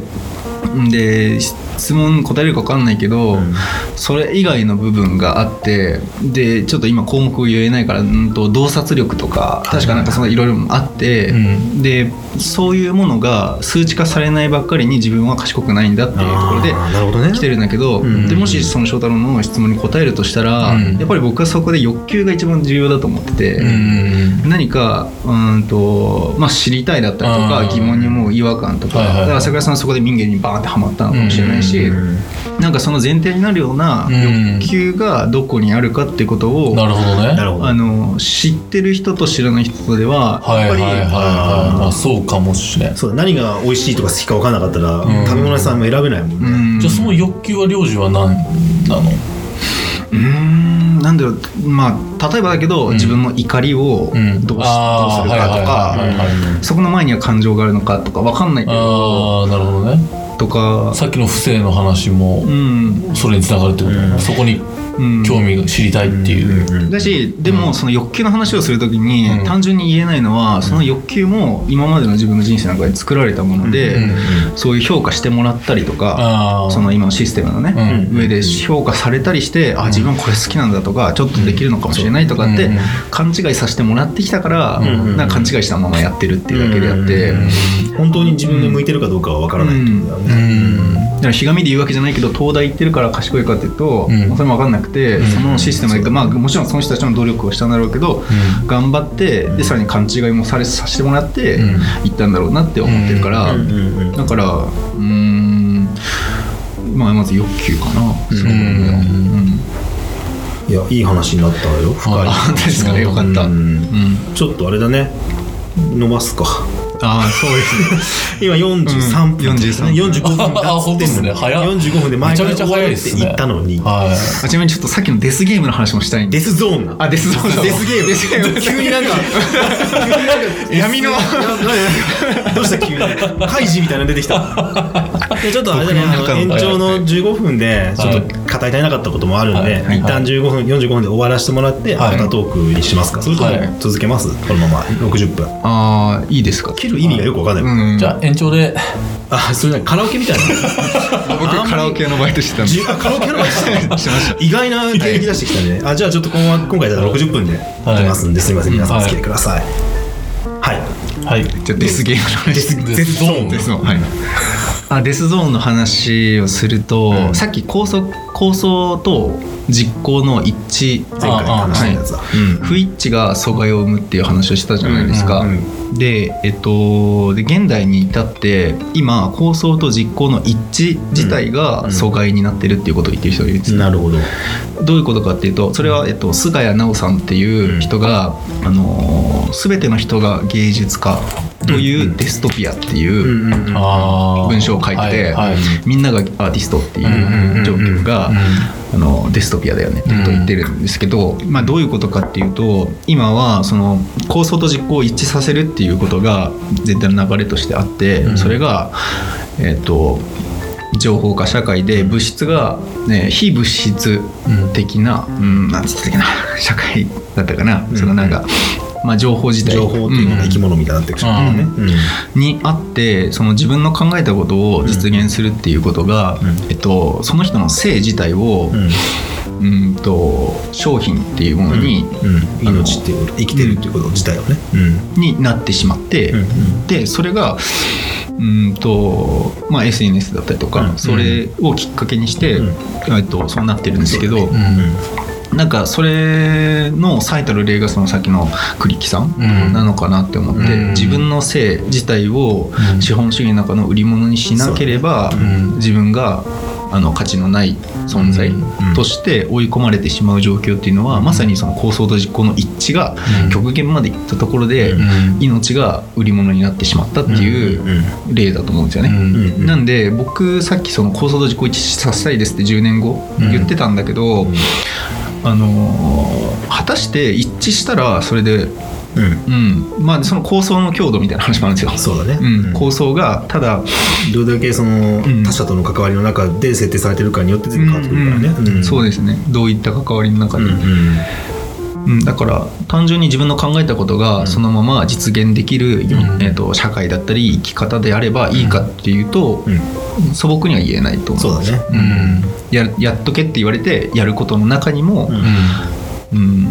で質問答えるか分かんないけど、うん、それ以外の部分があって、でちょっと今項目を言えないから、うんと洞察力とか確かなんかそのいろいろあって、うん、でそういうものが数値化されないばっかりに自分は賢くないんだっていうところで来てるんだけど、でもしその翔太郎の質問に答えるとしたら、うん、やっぱり僕はそこで欲求が一番重要だと思ってて、うん、何かうんと、まあ、知りたいだったりとか疑問に思う違和感とか、はいはいはい、だから桜井さんはそこで民間にバーンってハマったのかもしれないし、うんなんかその前提になるような欲求がどこにあるかってことを、うん、なるほどね、あの知ってる人と知らない人とではやっぱり、はいはいはいはい、まあ、そうかもしれない。そう、何が美味しいとか好きか分からなかったら、うん、食べ物屋さんも選べないもんね、うんうん、じゃあその欲求は涼次は何なの？うーん、なんだろう、まあ例えばだけど、うん、自分の怒りをどうし、うん、どうするかとか、そこの前には感情があるのかとか分かんないけど、あ、なるほどね、とかさっきの不正の話もそれにつながるってことだよね、うん、そこに興味が知りたいっていう、うん、だしでもその欲求の話をするときに単純に言えないのは、うん、その欲求も今までの自分の人生なんかで作られたもので、うん、そういう評価してもらったりとか、うん、その今のシステムのね、うん、上で評価されたりして、うん、あ自分これ好きなんだとかちょっとできるのかもしれないとかって勘違いさせてもらってきたから、うん、なんか勘違いしたままやってるっていうだけであって、うん、本当に自分に向いてるかどうかは分からないってことだよね、うんうん、だからひがみで言うわけじゃないけど東大行ってるから賢いかっていうと、うん、それも分かんなくて、うん、そのシステムで、まあ、もちろんその人たちの努力をしたんだろうけど、うん、頑張ってでさらに勘違いもされさせてもらって行ったんだろうなって思ってるから、うん、だからうーん、まあ、まず欲求かな、うんそううん、いやいい話になったよ、深い話ですかね、よかった、うんうん、ちょっとあれだね、伸ばすか。ああそうですね今よんじゅうさんぷん、うん、よんじゅうさんぷんよんじゅうごふん経ってですね、早よんじゅうごふんで前から終わるって言ったのに、はい、ちなみにちょっとさっきのデスゲームの話もしたいんです。デスゾーン、あデスゾーン、デスゲーム、デスゲーム急になんか闇のどうした急にカイジみたいなの出てきたでちょっとあれだね、延長のじゅうごふんでちょっと語り足りなかったこともあるんで、はいはい、一旦じゅうごふんよんじゅうごふんで終わらせてもらって、はい、アフタートークにしますか、それとも続けます、はい、このままろくじゅっぷん。ああいいですか、意味がよくわかんない、うんうん、じゃあ延長で、あそれなんかカラオケみたいな僕カラオケのバイトしてたんですカラオケのバイトしてたんです意外な経歴出してきたね、はい、あじゃあちょっと今回だったらろくじゅっぷんでいきますんで、はい、すいません皆さんつけてください、はい、はいはい、じゃあデスゲームの話、デスゾーン、デスゾーン、はい、あデスゾーンの話をすると、うん、さっき構想、構想と実行の一致、前回話したやつだ、はいうん、不一致が阻害を生むっていう話をしたじゃないですか、うんうんうん、で、えっと、で現代に至って今構想と実行の一致自体が阻害になってるっていうことを言ってる人がいるんです、うんうん、なるほど、どういうことかっていうと、それは、えっと、菅谷直さんっていう人が、うん、あの全ての人が芸術家というデストピアっていう文章を書いてて、みんながアーティストっていう状況があのデストピアだよねってことを言ってるんですけど、まあどういうことかっていうと、今はその構想と実行を一致させるっていうことが全体の流れとしてあって、それがえっと情報化社会で物質が、ね、非物質的な、うん、なんつったっけな社会だったかな、うん、そのなんか、まあ、情報自体情報っていうのが生き物みたいになってくるからね、うんうん、にあってその自分の考えたことを実現するっていうことが、うんえっと、その人の性自体を、うんうんと商品っていうものに、うんうん、命っていうこと生きてるっていうこと自体をね、うん、になってしまって、うんうん、でそれがうんとまあ、エスエヌエス だったりとか、うん、それをきっかけにして、うん、えっとそうなってるんですけど、うんうん、なんかそれの最たる例がそのさっきの栗木さんなのかなって思って、うん、自分の性自体を資本主義の中の売り物にしなければ、うん、自分があの価値のない存在として追い込まれてしまう状況っていうのは、まさにその構想と実行の一致が極限までいったところで命が売り物になってしまったっていう例だと思うんですよね。なんで僕さっきその構想と実行一致させたいですってじゅうねんご言ってたんだけど、あの果たして一致したらそれでうんうん、まあその構想の強度みたいな話もあるんですよ。そうだね、うん、構想がただどれだけその他者との関わりの中で設定されてるかによって全然変わってくるからね、うんうんうん、そうですね。どういった関わりの中で、うんうんうん、だから単純に自分の考えたことがそのまま実現できる、うんえー、と社会だったり生き方であればいいかっていうと、うんうん、素朴には言えないと思うんです。そうだね、うん、や, やっとけって言われてやることの中にも、うんうん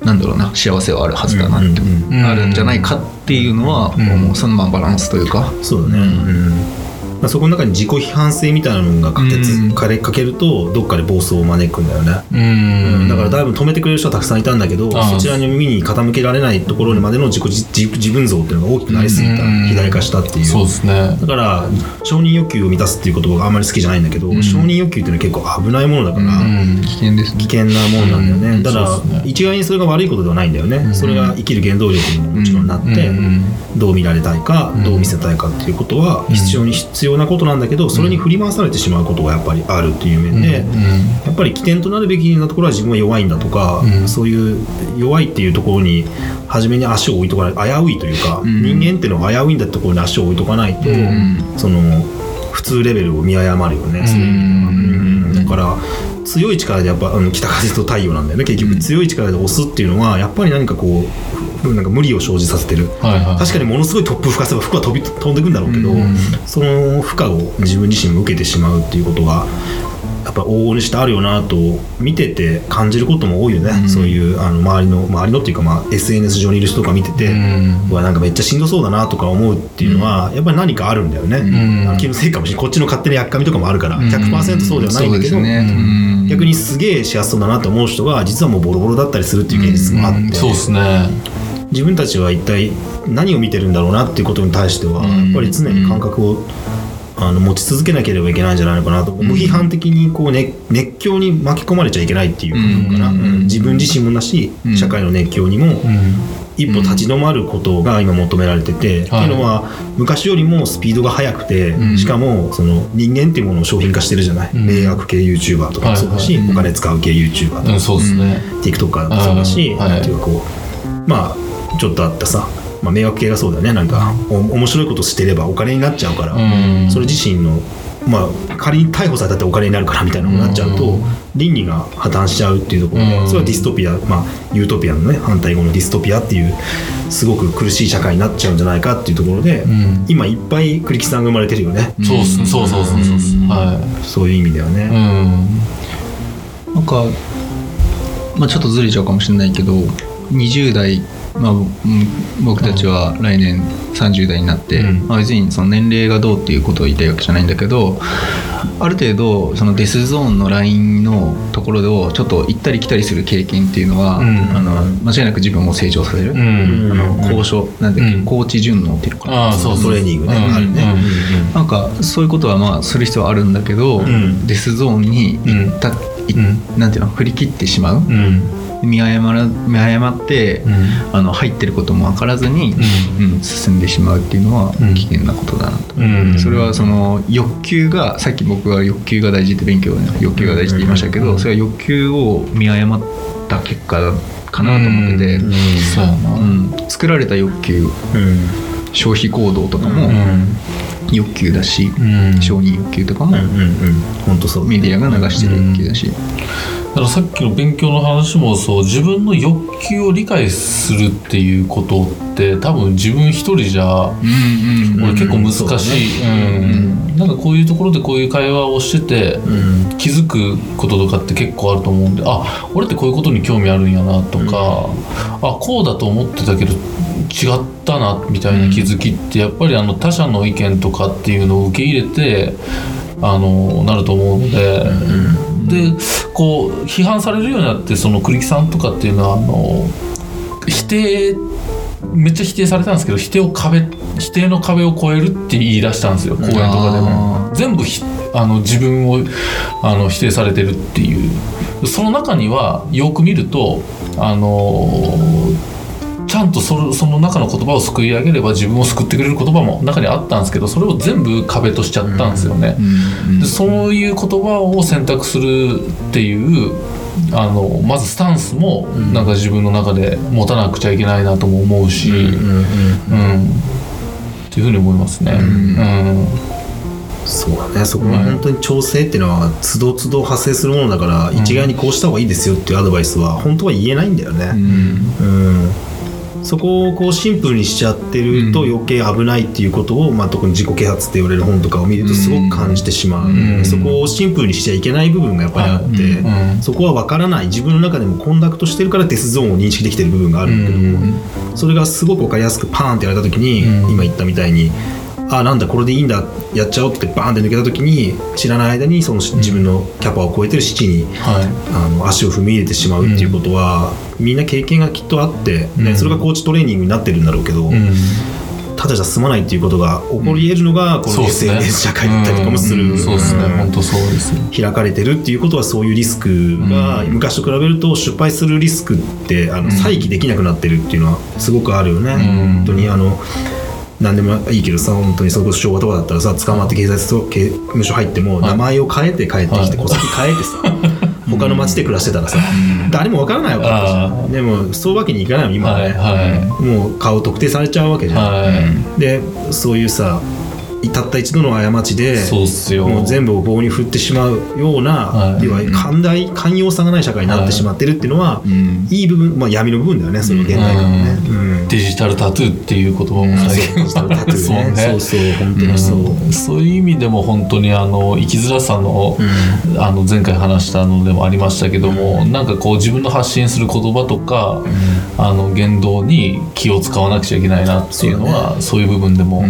なんだろうな幸せはあるはずだなって、うんうんうん、あるんじゃないかっていうのは、うんうん、もうそのままバランスというかそうだね、うんまあ、そこの中に自己批判性みたいなのがかけ、うん、かけるとどっかで暴走を招くんだよね、うんうん、だからだいぶ止めてくれる人はたくさんいたんだけど、そちらに耳に傾けられないところまでの自己自、自分像っていうのが大きくなりすぎた、うん、肥大化したっていう、そうですね、だから承認欲求を満たすっていう言葉があんまり好きじゃないんだけど、うん、承認欲求っていうのは結構危ないものだから、うん、危険ですね、危険なものなんだよね、うん、だから一概にそれが悪いことではないんだよね、うん、それが生きる原動力にももちろんなって、うん、どう見られたいか、うん、どう見せたいかっていうことは必要に必要なことなんだけど、それに振り回されてしまうことがやっぱりあるという面で、うんうん、やっぱり起点となるべきなところは自分は弱いんだとか、うん、そういう弱いっていうところに初めに足を置いとかない、危ういというか、うん、人間っていうのは危ういんだってところに足を置いとかないと、うん、その普通レベルを見誤るよね、うん、そういうのが、うん、だから強い力でやっぱあの北風と太陽なんだよね結局、うん、強い力で押すっていうのはやっぱり何かこうなんか無理を生じさせてる、はいはい、確かにものすごい突風吹かせば服は飛び飛んでくんだろうけど、うん、その負荷を自分自身も受けてしまうっていうことがやっぱ往々にしてあるよなと見てて感じることも多いよね、うん、そういうあの周りの周りのっていうか、まあ、エスエヌエス 上にいる人とか見てて、うん、うわなんかめっちゃしんどそうだなとか思うっていうのはやっぱり何かあるんだよね、うん、気のせいかもしれない、こっちの勝手なやっかみとかもあるから ひゃくパーセント そうではないんだけど、うんそうですねうん、逆にすげえ幸せそうだなと思う人が実はもうボロボロだったりするっていう現実もあって、うん、そうですね、自分たちは一体何を見てるんだろうなっていうことに対してはやっぱり常に感覚をあの持ち続けなければいけないんじゃないのかなと、無批判的にこう、ね、熱狂に巻き込まれちゃいけないっていうことかな、自分自身もなし社会の熱狂にも一歩立ち止まることが今求められてて、っていうのは昔よりもスピードが速くて、しかもその人間っていうものを商品化してるじゃない、迷惑系 YouTuber とかもそうだし、お金使う系 YouTuber とか TikToker とかそうだし、なんていうかこうまあちょっとあったさ、まあ、迷惑系がそうだよね、なんか面白いことしてればお金になっちゃうから、うん、それ自身の、まあ、仮に逮捕されたってお金になるからみたいなのになっちゃうと、うん、倫理が破綻しちゃうっていうところで、うん、それはディストピア、まあ、ユートピアのね反対語のディストピアっていうすごく苦しい社会になっちゃうんじゃないかっていうところで、うん、今いっぱい栗木さんが生まれてるよね、うん、そうそうそうそうそうそうそう、はい、そういう意味ではね、うん、なんか、まあ、ちょっとずれちゃうかもしれないけどにじゅう代、まあ、僕たちは来年さんじゅう代になって、うんまあ、別にその年齢がどうっていうことを言いたいわけじゃないんだけど、ある程度そのデスゾーンのラインのところをちょっと行ったり来たりする経験っていうのは、うん、あの間違いなく自分を成長させる、うん、あの交渉なんてコーチ順応っていうのかな、そうトレーニングね、うん、あるね、うん、なんかそういうことはまあする必要はあるんだけど、うん、デスゾーンに行った、うん、なんていうの振り切ってしまう、うん見誤ら、見誤って、うん、あの入ってることも分からずに、うんうん、進んでしまうっていうのは危険なことだなと、うん、それはその欲求が、さっき僕は欲求が大事って勉強ね、欲求が大事って言いましたけど、うん、それは欲求を見誤った結果かなと思ってて、うんうんうん、作られた欲求、うん、消費行動とかも、うんうん欲求だし、うん、承認欲求とかも、うんうんうん、本当そう、メディアが流してる欲求だし、うん、だからさっきの勉強の話もそう、自分の欲求を理解するっていうことって多分自分一人じゃ、うんうん、俺結構難しい、うんうんうん、なんかこういうところでこういう会話をしてて、うん、気づくこととかって結構あると思うんで、あ、俺ってこういうことに興味あるんやなとか、うん、あ、こうだと思ってたけど違ったなみたいな気づきってやっぱりあの他者の意見とかっていうのを受け入れてあのなると思うので、うん、でこう批判されるようになってその栗木さんとかっていうのはあの否定めっちゃ否定されたんですけど否定を壁否定の壁を越えるって言い出したんですよ講演とかでも全部あの自分をあの否定されてるっていうその中にはよく見るとあのちゃんと そ, その中の言葉を救い上げれば自分を救ってくれる言葉も中にあったんですけどそれを全部壁としちゃったんですよね、うんうん、でそういう言葉を選択するっていうあのまずスタンスもなんか自分の中で持たなくちゃいけないなとも思うし、うんうんうん、っていうふうに思いますね、うんうんそうだね、そこは本当に調整っていうのはつどつど発生するものだから、うん、一概にこうした方がいいですよっていうアドバイスは本当は言えないんだよね、うんうんそこをこうシンプルにしちゃってると余計危ないっていうことを、うんまあ、特に自己啓発って言われる本とかを見るとすごく感じてしまう、うん、そこをシンプルにしちゃいけない部分がやっぱりあって、うんうん、そこは分からない自分の中でもコンダクトしてるからデスゾーンを認識できてる部分があるんだけども、うん、それがすごく分かりやすくパーンってやられた時に、うん、今言ったみたいにあなんだこれでいいんだやっちゃおうってバーンって抜けた時に知らない間にその自分のキャパを超えてる質に、うんはい、あの足を踏み入れてしまうっていうことは、うん、みんな経験がきっとあって、ねうん、それがコーチトレーニングになってるんだろうけど、うん、ただじゃ済まないっていうことが起こり得るのが、うん、この エスエヌエス 社会だったりとかもする開かれてるっていうことはそういうリスクが、うん、昔と比べると失敗するリスクってあの再起できなくなってるっていうのはすごくあるよね、うん、本当にあの何でもいいけどさ本当にそこ昭和とかだったらさ捕まって警察と刑務所入っても名前を変えて帰ってきて戸籍変えてさ、はい、他の町で暮らしてたらさ誰も分からないわけだし、うん、でもそういうわけにいかないもん今はね、はいはい、もう顔特定されちゃうわけじゃん、はい、でそういうさたった一度の過ちでそうっすよもう全部を棒に振ってしまうような、はい、要は寛大寛容さがない社会になってしまってるっていうのは、はいうん、いい部分、まあ、闇の部分だよねその現代感ね、うんうん、デジタルタトゥーっていう言葉も最近、うん、デジタルタトゥーねそうそう本当にそう、うん、そういう意味でも本当にあの生きづらさの、うん、あの前回話したのでもありましたけども、うん、なんかこう自分の発信する言葉とか、うん、あの言動に気を使わなくちゃいけないなっていうのは、うん、そういう部分でも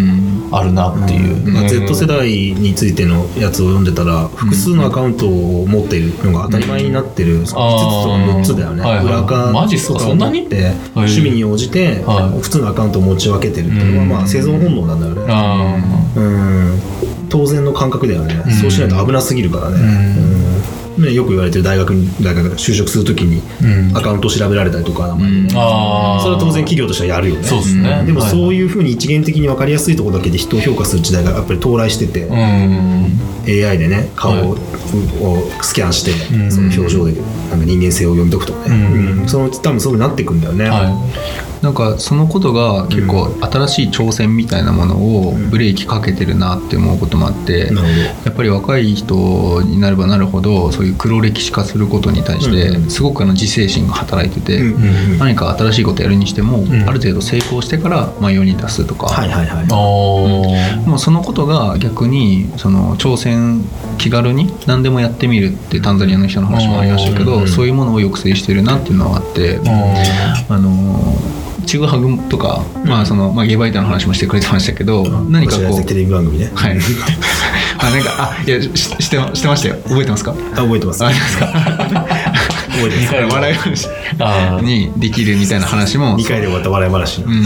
あるなっていう、うんうん、Z 世代についてのやつを読んでたら、うん、複数のアカウントを持っているのが当たり前になってる、うん、いつつとむっつだよね、はいはい、裏アカとかを持って趣味に応じて、はい、普通のアカウントを持ち分けてるっていうのは、まあ、生存本能なんだよね、うんうん、当然の感覚だよね、うん、そうしないと危なすぎるからね、うんうんねよく言われてる大学に大学就職するときにアカウントを調べられたりとか、うんうん、あそれは当然企業としてはやるよね、 そうですねでもそういうふうに一元的に分かりやすいところだけで人を評価する時代がやっぱり到来してて、うん、エーアイ でね顔を、はい、スキャンして、うん、その表情でなんか人間性を読み解くとかね、うんうん、そのうち多分そうなっていくんだよね、はい、なんかそのことが結構新しい挑戦みたいなものをブレーキかけてるなって思うこともあって、うん、やっぱり若い人になればなるほどそういう黒歴史化することに対してすごくあの自制心が働いてて、うんうんうん、何か新しいことやるにしても、うん、ある程度成功してからまあ世に出すとか、はいはいはい、うん、もうそのことが逆にその挑戦気軽に何でもやってみるってタンザニアの人の話もありましたけど、うんうん、そういうものを抑制してるなっていうのがあって、うん、あのちぐはぐとか、うんまあそのまあ、ゲーバイターの話もしてくれてましたけど、うん、何かこうテレビ番組ね、はいあなんかあいや し, してましたよ覚えてますかあ覚えてます覚えてますか笑い話にできるみたいな話もにかいで終わった笑い話、うん、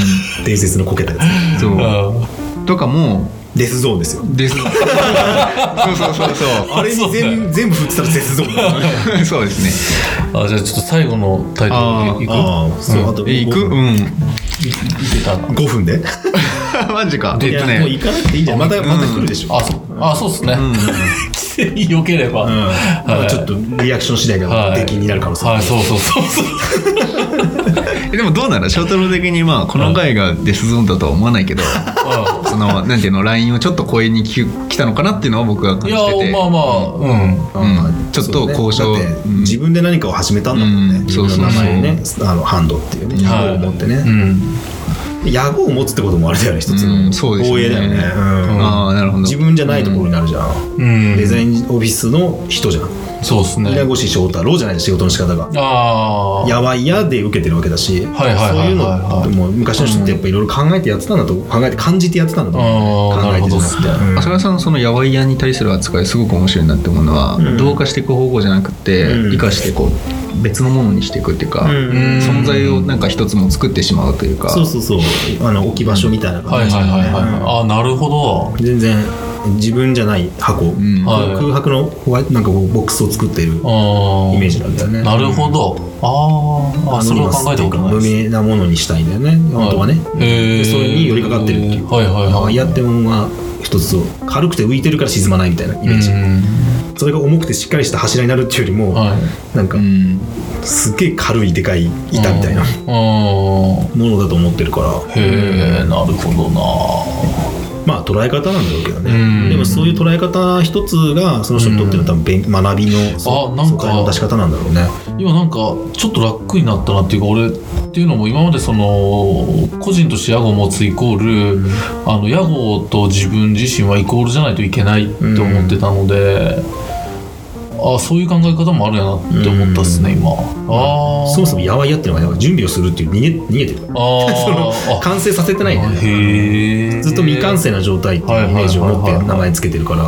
伝説のこけたやつそうとかもデスゾーンですよ。デスゾーンそうそうそうそうあれに 全, 全部振ってたらデスゾーンだ、ね、そうですね。あ、じゃあちょっと最後のタイトルいく？ああ、そう、うん、あといく？うん。いけたごふんでマジか。で、えっとね、もう行かなくていいじゃん。またまた来るでしょ。あ、そう。あ、そうですね。うん、来て良ければ、うん、はい、ちょっとリアクション次第が出禁になる可能性。はい、そうそうそうそう。でもどうなら翔太郎的に、まあこの回がデスゾーンだとは思わないけど、うん、そのなんていうの、ラインをちょっと超えにき来たのかなっていうのは僕は感じてて、いや、まあまあ、うんうんうん、ちょっと交渉、ね、うん、自分で何かを始めたんだもんね、うん、自分の名前ね、あのハンドっていうね、野望を持ってね、うん、野望を持つってこともあれだよね、一つの防衛だよね、うん、ああ、なるほど。自分じゃないところになるじゃん、うん、デザインオフィスの人じゃん。そうですね。稲越翔太郎じゃない、仕事の仕方が。ああ。やばいやで受けてるわけだし、はいはいはいはいはい、そういうのも昔の人ってやっぱいろいろ考えてやってたんだと、うん、考えて感じてやってたんだと思う。考えてじゃなくて。うん、浅田さんのそのやばいやに対する扱いすごく面白いなって思うのは、うん、同化していく方向じゃなくて、うん、生かしてこう別のものにしていくっていうか、うん、存在をなんか一つも作ってしまうというか。そうそうそう。あの置き場所みたいな感じで、ね。はいはいはいはい。うん、あ、なるほど。全然。自分じゃない箱、うん、空白のなんかボックスを作っているイメージなんだよね。なるほど。ああ、それは考えたことないです。無名なものにしたいんだよね、本当はね。でそれに寄りかかってるっていう、はいはいはい、やってものが一つを軽くて浮いてるから沈まないみたいなイメージ。うん、それが重くてしっかりした柱になるっていうよりも、はい、なんか、うん、すっげえ軽いでかい板みたいなものだと思ってるから。へえ、なるほどな。まあ捉え方なんだろうけどね。でもそういう捉え方一つがその人にとっての多分学びの素材の出し方なんだろうね。今なんかちょっと楽になったなっていうか、俺っていうのも今までその個人として野号を持つイコール、うん、あの野号と自分自身はイコールじゃないといけないって思ってたので、ああ、そういう考え方もあるやなって思ったっすね、今。ああ、そもそもやわいやっていうのは準備をするっていう逃げ、逃げてるあその完成させてないんだよね。へえ。ずっと未完成な状態っていうイメージを持って名前つけてるから、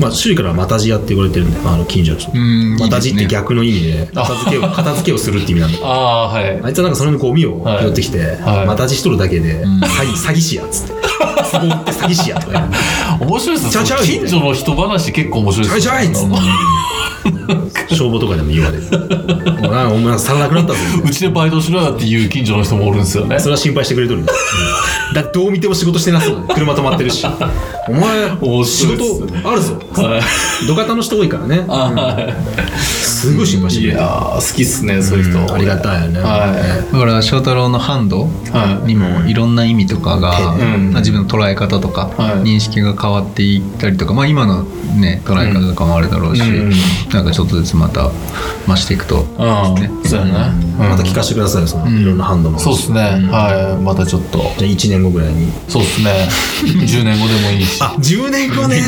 まあ周囲からはまたじやって言われてるんだよ、あの近所の人。またじって逆の意味で片付けを、片付けをするって意味なんだけど、あ、はい、あいつはなんかそのゴミを拾ってきて、はい、またじしとるだけで、うん、詐欺、詐欺師やっつってそこって詐欺師やとかやる面白いですね。近所の人話結構面白いですね。消防とかでも言われるお前さらなくなったぞうちでバイトしろよっていう近所の人もおるんですよね。それは心配してくれとるんだ、うん、だどう見ても仕事してなそうだ、ね、車止まってるしお前仕事あるぞ、はい、土方の人多いからね、うん、すごい心配してくれる。いや好きっすね、そういう人、うん、ありがたいよね、はい、だから翔太郎のハンドにもいろんな意味とかが、はい、うん、自分の捉え方とか、はい、認識が変わっていったりとか、まあ、今の、ね、捉え方とかもあるだろうし、うんうん、なんかちょっとずつまた増していくと、あ、ね、そうやね、うん、また聞かせてください、その、うん、いろんなハンドの。そうですね、うん、はい、またちょっとじゃあいちねんごぐらいに。そうですねじゅうねんごでもいいし。あ、じゅうねんごねじ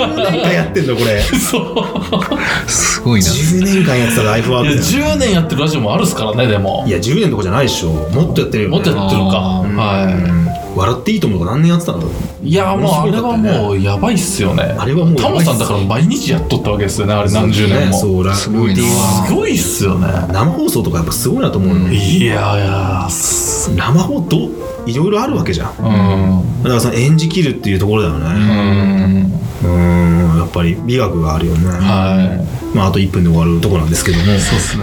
ゅうねんかんやってんのこれそうすごいな。じゅうねんかんやってたライフワークだよ、ね、じゅうねんやってるラジオもあるっすからね。でもいやじゅうねんとかじゃないでしょ、もっとやってるよ、ね、もっとやってるのか、はい、うん、笑っていいと思うが何年やってたんだろう。いやもうあれはもうやばいっすよね。あれはもうタモさんだから毎日やっとったわけですよね、あれ何十年も。そうね、そうすごいな、すごいっすよね。生放送とかやっぱすごいなと思うの。いやいや生放送いろいろあるわけじゃん、うん、だからその演じきるっていうところだよね。うんうん、やっぱり美学があるよね。はい、まああといっぷんで終わるとこなんですけども、ね、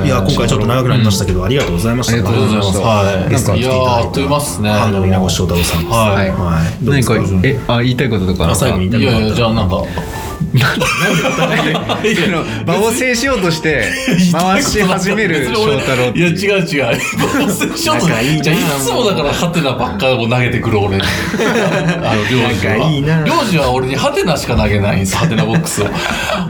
いや今回ちょっと長くなりましたけど、うん、ありがとうございました。ありがとうございます。はい。ゲストに来ていただいた。いやー、あっという間ですね。ハンドの稲越翔太郎さんです。はいはい。何かえあ言いたいこととか。最後に言いたいこと。いやいやじゃあなんか。場を制しようとして回し始める翔太郎。いや違う違う場を制しようとしていつもだからハテナばっかり投げてくる俺あの領事は領事は俺にハテナしか投げないんですハテナボックスをい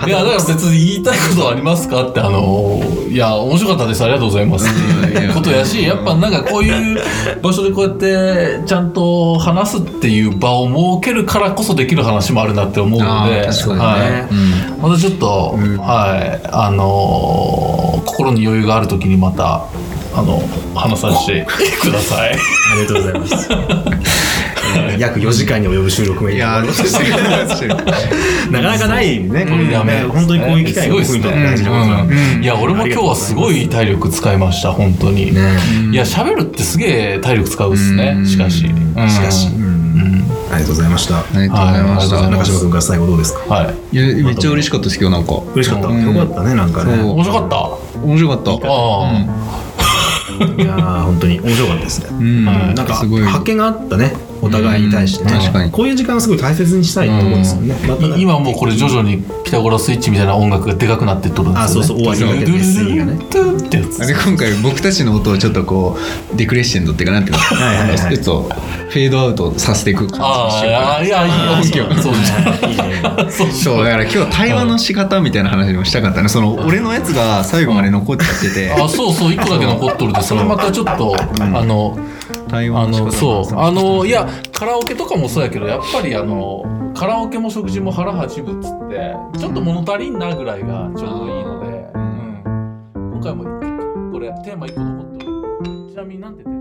やだから別に言いたいことありますかってあのいや面白かったですありがとうございますっていうことやしやっぱなんかこういう場所でこうやってちゃんと話すっていう場を設けるからこそできる話もあるなって思うので、はい、うん、またちょっと、うん、はい、あのー、心に余裕があるときにまたあの話させてください。ありがとうございます。約よじかんに及ぶ収録もいやーなかなかないね。本当にこういう機会が多いと大事なことなんで、うんうん、いや俺も今日はすごい体力使いました本当に。ね、いや喋るってすげえ体力使うっすね。しかし、うん、しかし。うんうんありがとうございました。ありがとうございました。はい、中島君から最後どうですか。はい。いやめっちゃ嬉しかったですけど、なんか嬉しかった。よかったね、なんかね。面白かった。面白かった。ああ、うん、いや本当に面白かったですね。うん、なんかすごい発見があったね。お互いに対してね、確かにこういう時間をすごい大切にしたいと思うんですよね。うん、今もうこれ徐々にピタゴラスイッチみたいな音楽がでかくなってってことですよね。あ、そうそう、終わりがけでスイーがねってやつ。あれ今回僕たちの音をちょっとこうデクレッシェンドっていうかなんていうのはいはい、はい、ちょっとフェードアウトさせていく感じにしようかな。あいやいやいやそうそうそう、だから今日対話の仕方みたいな話もしたかったね。その俺のやつが最後まで残っちゃっててあ、そうそう、いっこだけ残っとるで、それまたちょっとあの台湾のあのそうあのいやカラオケとかもそうやけど、やっぱりあのカラオケも食事も腹八分っつってちょっと物足りんなぐらいがちょうどいいので、うんうん、今回もこれテーマいっこ残ってる。ちなみになんて